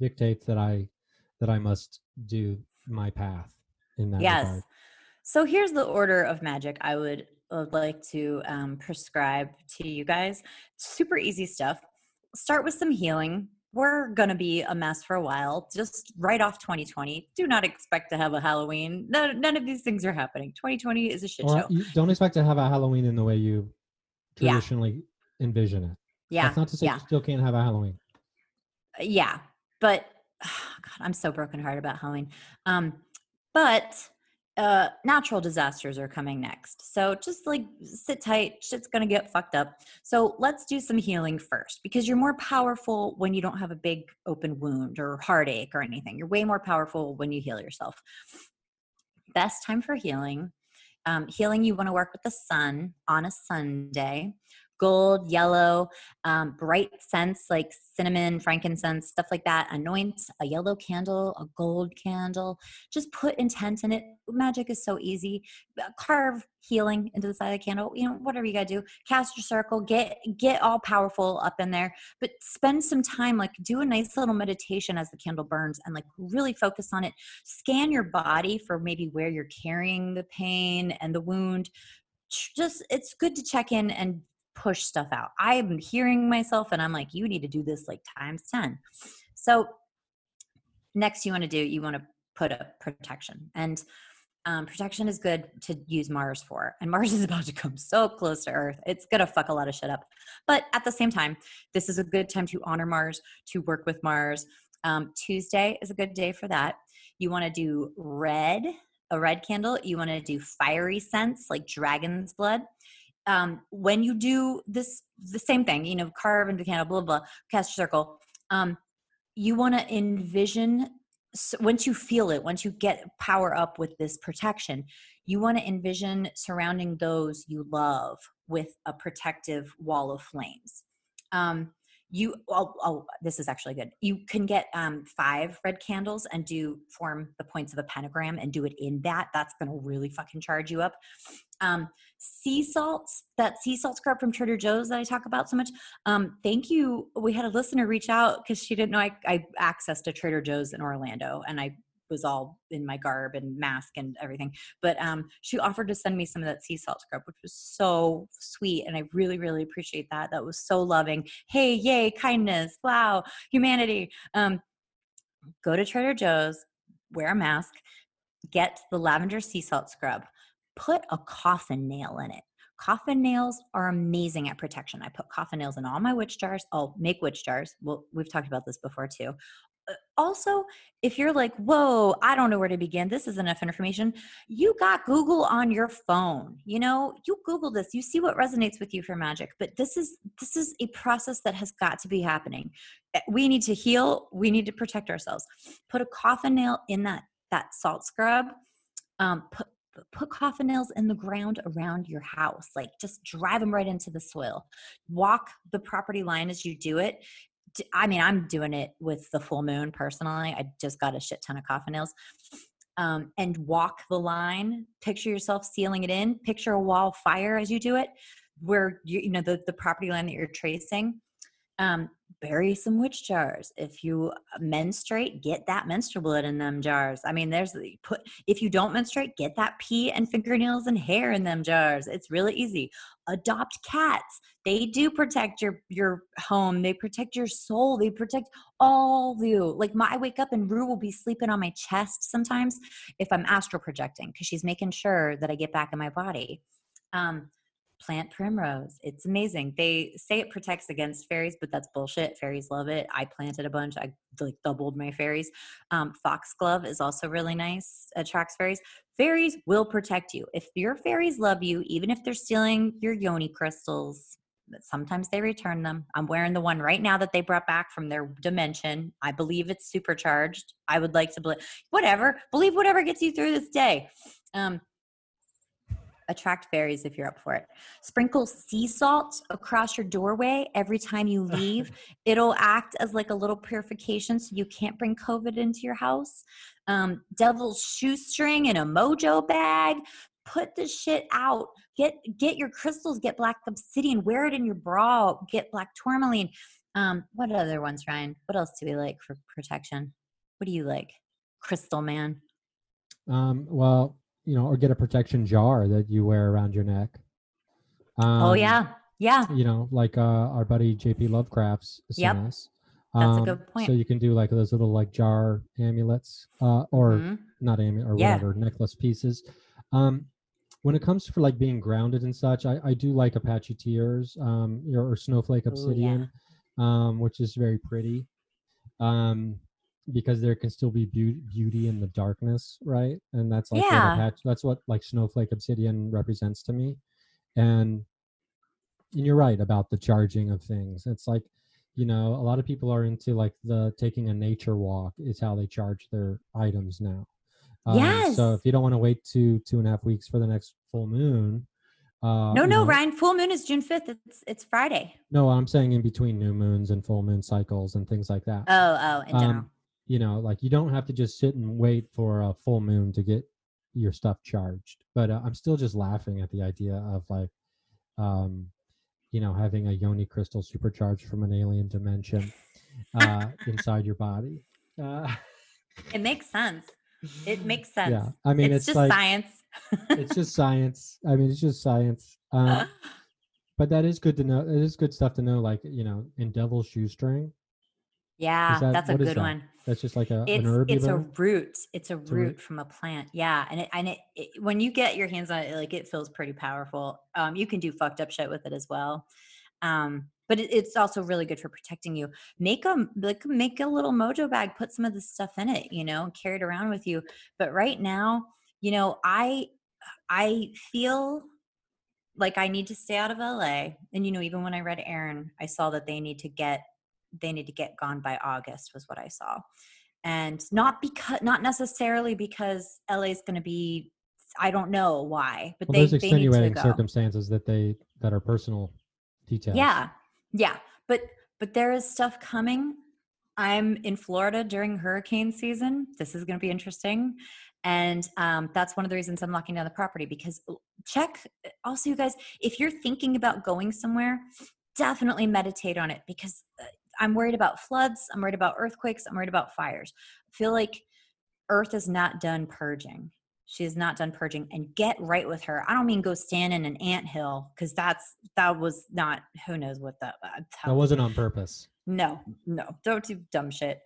dictates that I must do my path in that regard. So here's the order of magic I would like to prescribe to you guys. Super easy stuff. Start with some healing. We're going to be a mess for a while. Just write off 2020. Do not expect to have a Halloween. No, none of these things are happening. 2020 is a shit show. You don't expect to have a Halloween in the way you traditionally envision it. Yeah. That's not to say you still can't have a Halloween. Yeah. But, God, I'm so brokenhearted about Halloween. But natural disasters are coming next. So just like sit tight, shit's going to get fucked up. So let's do some healing first, because you're more powerful when you don't have a big open wound or heartache or anything. You're way more powerful when you heal yourself. Best time for healing. You want to work with the sun on a Sunday. Gold, yellow, bright scents like cinnamon, frankincense, stuff like that. Anoint a yellow candle, a gold candle. Just put intent in it. Magic is so easy. Carve healing into the side of the candle. You know, whatever you got to do. Cast your circle. Get all powerful up in there. But spend some time, like do a nice little meditation as the candle burns and like really focus on it. Scan your body for maybe where you're carrying the pain and the wound. Just, it's good to check in and push stuff out. I'm hearing myself and I'm like, you need to do this like times 10. So next you want to put up protection, and protection is good to use Mars for. And Mars is about to come so close to Earth. It's going to fuck a lot of shit up. But at the same time, this is a good time to honor Mars, to work with Mars. Tuesday is a good day for that. You want to do a red candle. You want to do fiery scents like dragon's blood. When you do this, the same thing, you know, carve into the candle, blah, blah, blah, cast your circle. You want to envision, so once you feel it, once you get power up with this protection, you want to envision surrounding those you love with a protective wall of flames. This is actually good. You can get 5 red candles and form the points of a pentagram and do it in that. That's going to really fucking charge you up. Sea salts, that sea salt scrub from Trader Joe's that I talk about so much. Thank you. We had a listener reach out because she didn't know I accessed a Trader Joe's in Orlando, and I was all in my garb and mask and everything. But she offered to send me some of that sea salt scrub, which was so sweet. And I really, really appreciate that. That was so loving. Hey, yay, kindness. Wow. Humanity. Go to Trader Joe's, wear a mask, get the lavender sea salt scrub, put a coffin nail in it. Coffin nails are amazing at protection. I put coffin nails in all my witch jars. I'll make witch jars. Well, we've talked about this before too. Also, if you're like, whoa, I don't know where to begin, this is enough information, you got Google on your phone. You know, you Google this, you see what resonates with you for magic. But this is a process that has got to be happening. We need to heal. We need to protect ourselves. Put a coffin nail in that salt scrub. Put coffin nails in the ground around your house. Like, just drive them right into the soil. Walk the property line as you do it. I mean, I'm doing it with the full moon personally. I just got a shit ton of coffin nails. And walk the line. Picture yourself sealing it in. Picture a wall of fire as you do it, where the property line that you're tracing. Bury some witch jars. If you menstruate, get that menstrual blood in them jars. I mean, if you don't menstruate, get that pee and fingernails and hair in them jars. It's really easy. Adopt cats. They do protect your home. They protect your soul. They protect all of you. Like, I wake up and Rue will be sleeping on my chest sometimes if I'm astral projecting, because she's making sure that I get back in my body. plant primrose. It's amazing. They say it protects against fairies, but that's bullshit. Fairies love it. I planted a bunch. I like doubled my fairies. Foxglove is also really nice. Attracts fairies. Fairies will protect you. If your fairies love you, even if they're stealing your yoni crystals, sometimes they return them. I'm wearing the one right now that they brought back from their dimension. I believe it's supercharged. I would like to believe whatever. Believe whatever gets you through this day. Attract fairies if you're up for it. Sprinkle sea salt across your doorway every time you leave. It'll act as like a little purification so you can't bring COVID into your house. Devil's shoestring in a mojo bag. Put the shit out. Get your crystals. Get black obsidian. Wear it in your bra. Get black tourmaline. What other ones, Ryan? What else do we like for protection? What do you like? Crystal man. Well, you know, or get a protection jar that you wear around your neck. Oh yeah. Yeah. You know, like our buddy JP Lovecraft's. Yep. That's a good point. So you can do like those little like jar amulets or mm-hmm. not amulet or yeah. whatever, necklace pieces. When it comes to like being grounded and such, I do like Apache tears, or snowflake obsidian, ooh, yeah. Which is very pretty, because there can still be beauty in the darkness, right? And that's like yeah. That's what like snowflake obsidian represents to me. And you're right about the charging of things. It's like, you know, a lot of people are into like the taking a nature walk is how they charge their items now. Yes. So if you don't want to wait two and a half weeks for the next full moon. No, Ryan, full moon is June 5th. It's Friday. No, I'm saying in between new moons and full moon cycles and things like that. Oh, in general. You know, like you don't have to just sit and wait for a full moon to get your stuff charged. But I'm still just laughing at the idea of like, you know, having a yoni crystal supercharged from an alien dimension inside your body. It makes sense. It makes sense. Yeah. I mean, it's just like, science. It's just science. I mean, it's just science. But that is good to know. It is good stuff to know, like, you know, in devil's shoestring. Yeah, that's a good one. That's just like an herb. It's a root. It's a root from a plant. Yeah. And it, when you get your hands on it, like it feels pretty powerful. You can do fucked up shit with it as well. But it's also really good for protecting you. Make a little mojo bag, put some of this stuff in it, you know, and carry it around with you. But right now, you know, I feel like I need to stay out of LA. And, you know, even when I read Aaron, I saw that they need to get gone by August was what I saw. And not necessarily because LA is going to be, I don't know why, but there's extenuating circumstances that are personal details. Yeah. Yeah, but there is stuff coming. I'm in Florida during hurricane season. This is going to be interesting. And that's one of the reasons I'm locking down the property because check. Also, you guys, if you're thinking about going somewhere, definitely meditate on it because I'm worried about floods. I'm worried about earthquakes. I'm worried about fires. I feel like Earth is not done purging. She is not done purging and get right with her. I don't mean go stand in an anthill because that was not, who knows what that was. That wasn't on purpose. No, don't do dumb shit.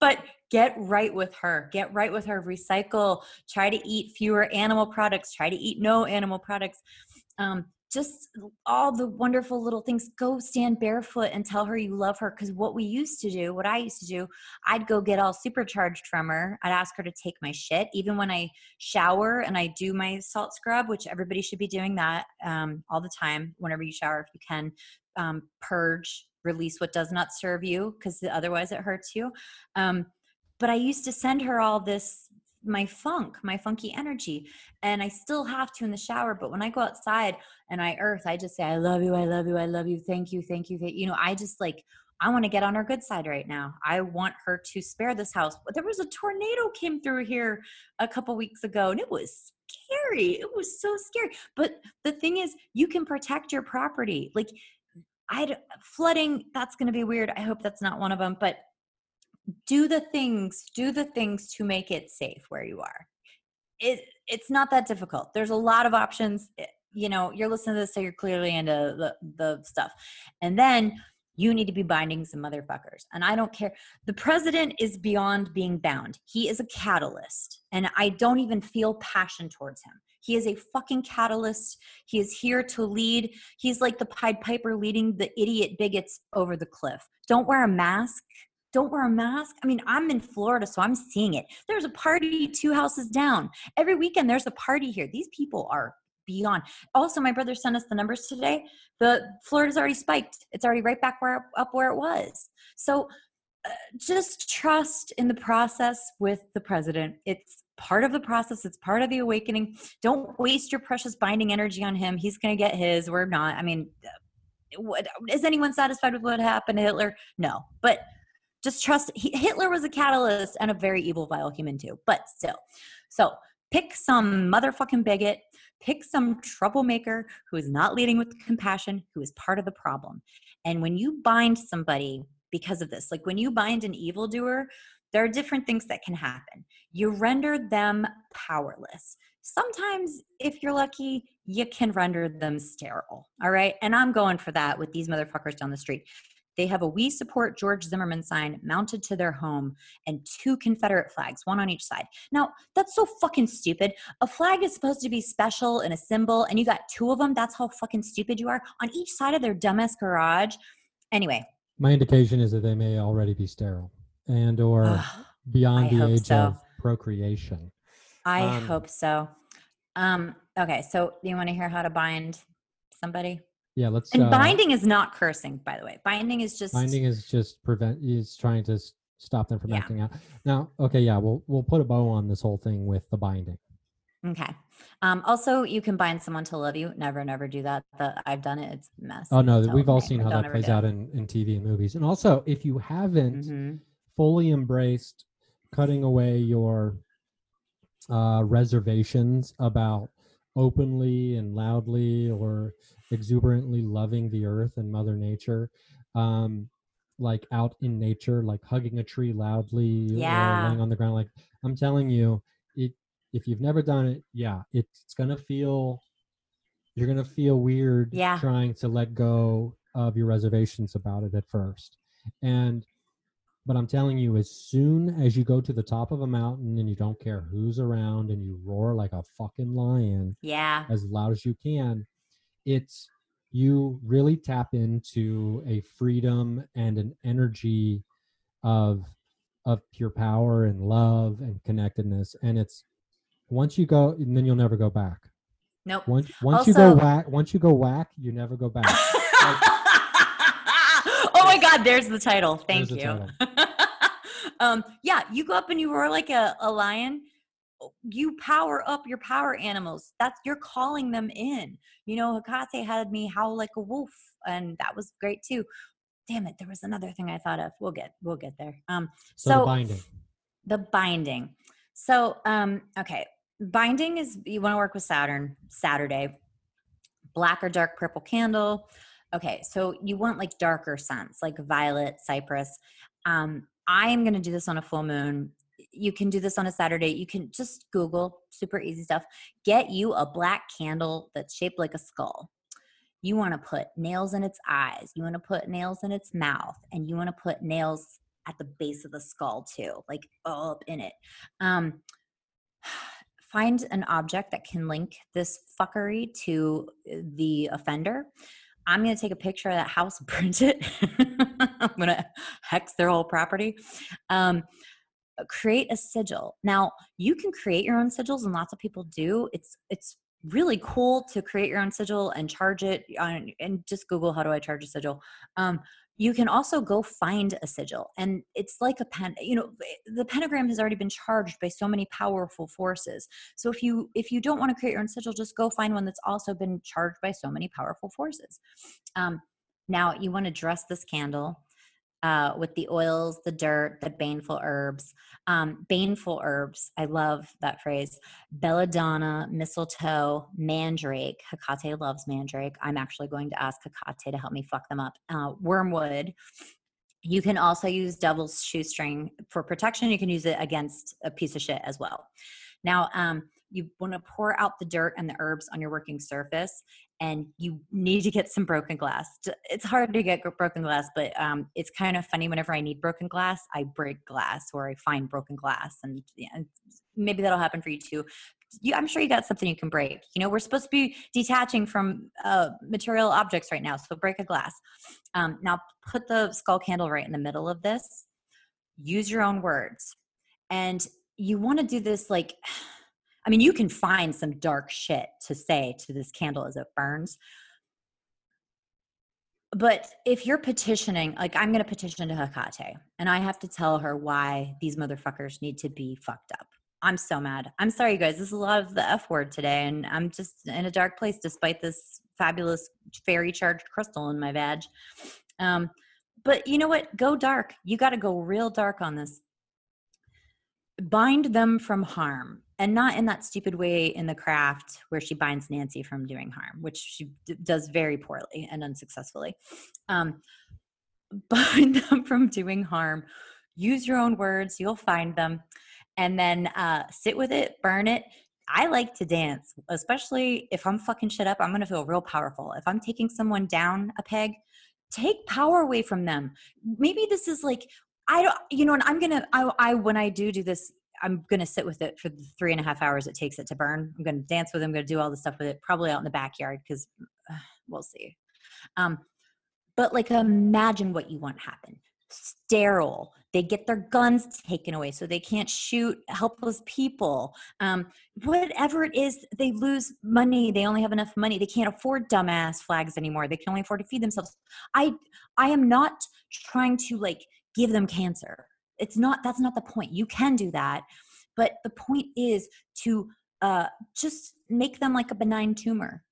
But get right with her. Get right with her. Recycle. Try to eat fewer animal products. Try to eat no animal products. Just all the wonderful little things. Go stand barefoot and tell her you love her. Because what I used to do, I'd go get all supercharged from her. I'd ask her to take my shit. Even when I shower and I do my salt scrub, which everybody should be doing that all the time. Whenever you shower, if you can, purge, release what does not serve you because otherwise it hurts you. But I used to send her all this, my funky energy. And I still have to in the shower. But when I go outside and I earth, I just say, I love you. I love you. I love you. Thank you. Thank you. You know, I just like, I want to get on her good side right now. I want her to spare this house. There was a tornado came through here a couple weeks ago and it was scary. It was so scary. But the thing is, you can protect your property. Like flooding, that's going to be weird. I hope that's not one of them, but do the things to make it safe where you are. It's not that difficult. There's a lot of options. You know, you're listening to this, so you're clearly into the stuff. And then you need to be binding some motherfuckers. And I don't care. The president is beyond being bound. He is a catalyst. And I don't even feel passion towards him. He is a fucking catalyst. He is here to lead. He's like the Pied Piper leading the idiot bigots over the cliff. Don't wear a mask. Don't wear a mask. I mean, I'm in Florida, so I'm seeing it. There's a party 2 houses down. Every weekend there's a party here. These people are beyond. Also, my brother sent us the numbers today. The Florida's already spiked. It's already right back where it was. So just trust in the process with the president. It's part of the process. It's part of the awakening. Don't waste your precious binding energy on him. He's going to get his. We're not. I mean, is anyone satisfied with what happened to Hitler? No, but just trust. Hitler was a catalyst and a very evil, vile human too, but still. So pick some motherfucking bigot, pick some troublemaker who is not leading with compassion, who is part of the problem. And when you bind somebody because of this, like when you bind an evildoer, there are different things that can happen. You render them powerless. Sometimes, if you're lucky, you can render them sterile. All right. And I'm going for that with these motherfuckers down the street. They have a "We Support George Zimmerman" sign mounted to their home and 2 Confederate flags, 1 on each side. Now, that's so fucking stupid. A flag is supposed to be special and a symbol, and you got 2 of them. That's how fucking stupid you are on each side of their dumbass garage. Anyway. My indication is that they may already be sterile and or beyond the age of procreation. I hope so. Okay, so you want to hear how to bind somebody? Yeah, let's. And binding is not cursing, by the way. Binding is just prevent. Is trying to stop them from acting out. Now, okay, yeah, we'll put a bow on this whole thing with the binding. Okay. Also, you can bind someone to love you. Never, never do that. I've done it. It's a mess. Oh no, we've all seen how that plays out in TV and movies. And also, if you haven't fully embraced cutting away your reservations about openly and loudly or exuberantly loving the earth and Mother Nature, like out in nature, like hugging a tree loudly or laying on the ground. Like I'm telling you, if you've never done it, it's going to feel, you're going to feel weird trying to let go of your reservations about it at first. But I'm telling you, as soon as you go to the top of a mountain and you don't care who's around and you roar like a fucking lion as loud as you can, you really tap into a freedom and an energy of pure power and love and connectedness. And it's once you go, and then you'll never go back. Nope. Once you go whack, you never go back. Oh my God, there's the title. Thank you. You go up and you roar like a lion. You power up your power animals. You're calling them in. You know, Hecate had me howl like a wolf, and that was great too. Damn it, there was another thing I thought of. We'll get there. So the binding. So okay, binding is you want to work with Saturn. Saturday, black or dark purple candle. Okay, so you want like darker scents, like violet, cypress. I am going to do this on a full moon. You can do this on a Saturday. You can just Google, super easy stuff. Get you a black candle that's shaped like a skull. You want to put nails in its eyes. You want to put nails in its mouth. And you want to put nails at the base of the skull too, like all up in it. Find an object that can link this fuckery to the offender. I'm going to take a picture of that house and print it. I'm going to hex their whole property. Create a sigil. Now, you can create your own sigils, and lots of people do. It's really cool to create your own sigil and charge it on, and just Google, how do I charge a sigil? You can also go find a sigil, and it's like a pen, you know, the pentagram has already been charged by so many powerful forces. So if you don't want to create your own sigil, just go find one that's also been charged by so many powerful forces. Now you want to dress this candle with the oils, the dirt, the baneful herbs. I love that phrase. Belladonna, mistletoe, mandrake. Hecate loves mandrake. I'm actually going to ask Hecate to help me fuck them up. Wormwood. You can also use devil's shoestring for protection. You can use it against a piece of shit as well. Now, you want to pour out the dirt and the herbs on your working surface, and you need to get some broken glass. It's hard to get broken glass, but it's kind of funny. Whenever I need broken glass, I break glass or I find broken glass, and maybe that'll happen for you too. I'm sure you got something you can break. You know, we're supposed to be detaching from material objects right now. So break a glass. Now put the skull candle right in the middle of this. Use your own words. And you want to do this like, I mean, you can find some dark shit to say to this candle as it burns. But if you're petitioning, like I'm going to petition to Hecate and I have to tell her why these motherfuckers need to be fucked up. I'm so mad. I'm sorry, you guys. This is a lot of the F word today, and I'm just in a dark place despite this fabulous fairy-charged crystal in my badge. But you know what? Go dark. You got to go real dark on this. Bind them from harm, and not in that stupid way in The Craft where she binds Nancy from doing harm, which she does very poorly and unsuccessfully. Bind them from doing harm. Use your own words. You'll find them. And then sit with it, burn it. I like to dance, especially if I'm fucking shit up, I'm going to feel real powerful. If I'm taking someone down a peg, take power away from them. Maybe this is like, I don't, you know, and I'm going to, when I do this, I'm going to sit with it for the 3.5 hours it takes it to burn. I'm going to dance with it. I'm going to do all this stuff with it, probably out in the backyard because we'll see. But like, imagine what you want happen. Sterile. They get their guns taken away so they can't shoot helpless people. Whatever it is, they lose money. They only have enough money. They can't afford dumbass flags anymore. They can only afford to feed themselves. I am not trying to like give them cancer. It's not, that's not the point. You can do that. But the point is to just make them like a benign tumor.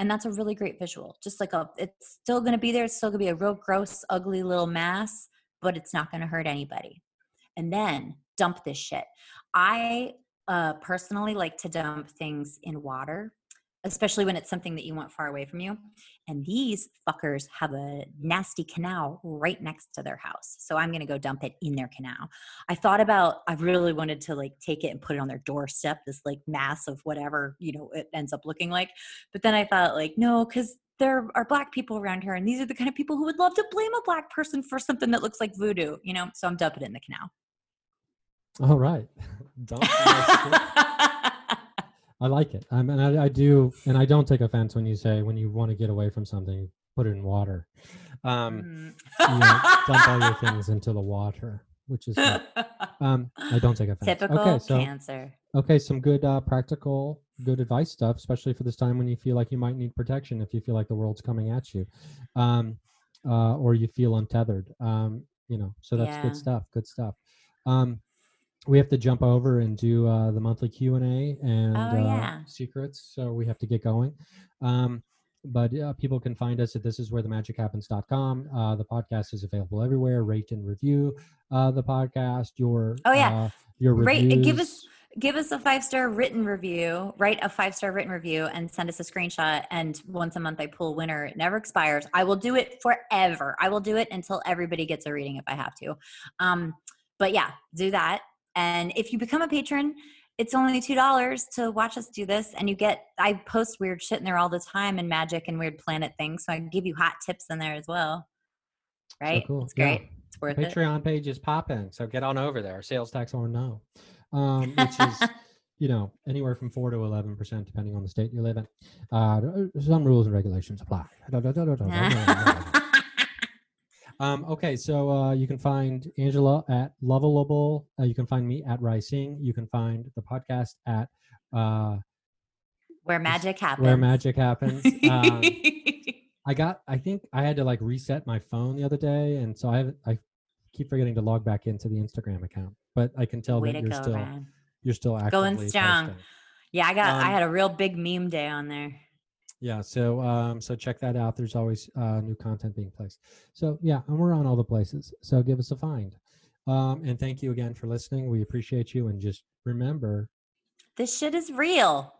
And that's a really great visual. Just like it's still going to be there. It's still going to be a real gross, ugly little mass, but it's not going to hurt anybody. And then dump this shit. I personally like to dump things in water, especially when it's something that you want far away from you. And these fuckers have a nasty canal right next to their house. So I'm going to go dump it in their canal. I really wanted to like take it and put it on their doorstep, this like mass of whatever, you know, it ends up looking like. But then I thought like, no, because there are black people around here. And these are the kind of people who would love to blame a black person for something that looks like voodoo, you know? So I'm dumping it in the canal. All right. Dump I like it. I do, and I don't take offense when you want to get away from something, put it in water. You know, dump all your things into the water, which is I don't take offense. Typical Cancer. Okay, some good practical, good advice stuff, especially for this time when you feel like you might need protection, if you feel like the world's coming at you, or you feel untethered. You know, so that's good stuff. Good stuff. We have to jump over and do the monthly Q&A and secrets. So we have to get going. But people can find us at thisiswherethemagichappens.com. The podcast is available everywhere. Rate and review the podcast. Your reviews. Right. Give us a 5-star written review, write a 5-star written review and send us a screenshot. And once a month I pull a winner. It never expires. I will do it forever. I will do it until everybody gets a reading if I have to. But yeah, do that. And if you become a patron, it's only $2 to watch us do this. And I post weird shit in there all the time and magic and weird planet things. So I give you hot tips in there as well. Right? So cool. It's great. Yeah. It's worth it. Patreon page is popping. So get on over there. Sales tax or no. Which is, you know, anywhere from 4 to 11%, depending on the state you live in. Some rules and regulations apply. Okay, so you can find Angela at Loveable. You can find me at Rising. You can find the podcast at Where Magic Happens. Where Magic Happens. I think I had to like reset my phone the other day, and so I keep forgetting to log back into the Instagram account. But I can tell that you're still actively going strong. Posting. Yeah, I had a real big meme day on there. Yeah, so so check that out. There's always new content being placed. So yeah, and we're on all the places. So give us a find. And thank you again for listening. We appreciate you. And just remember, this shit is real.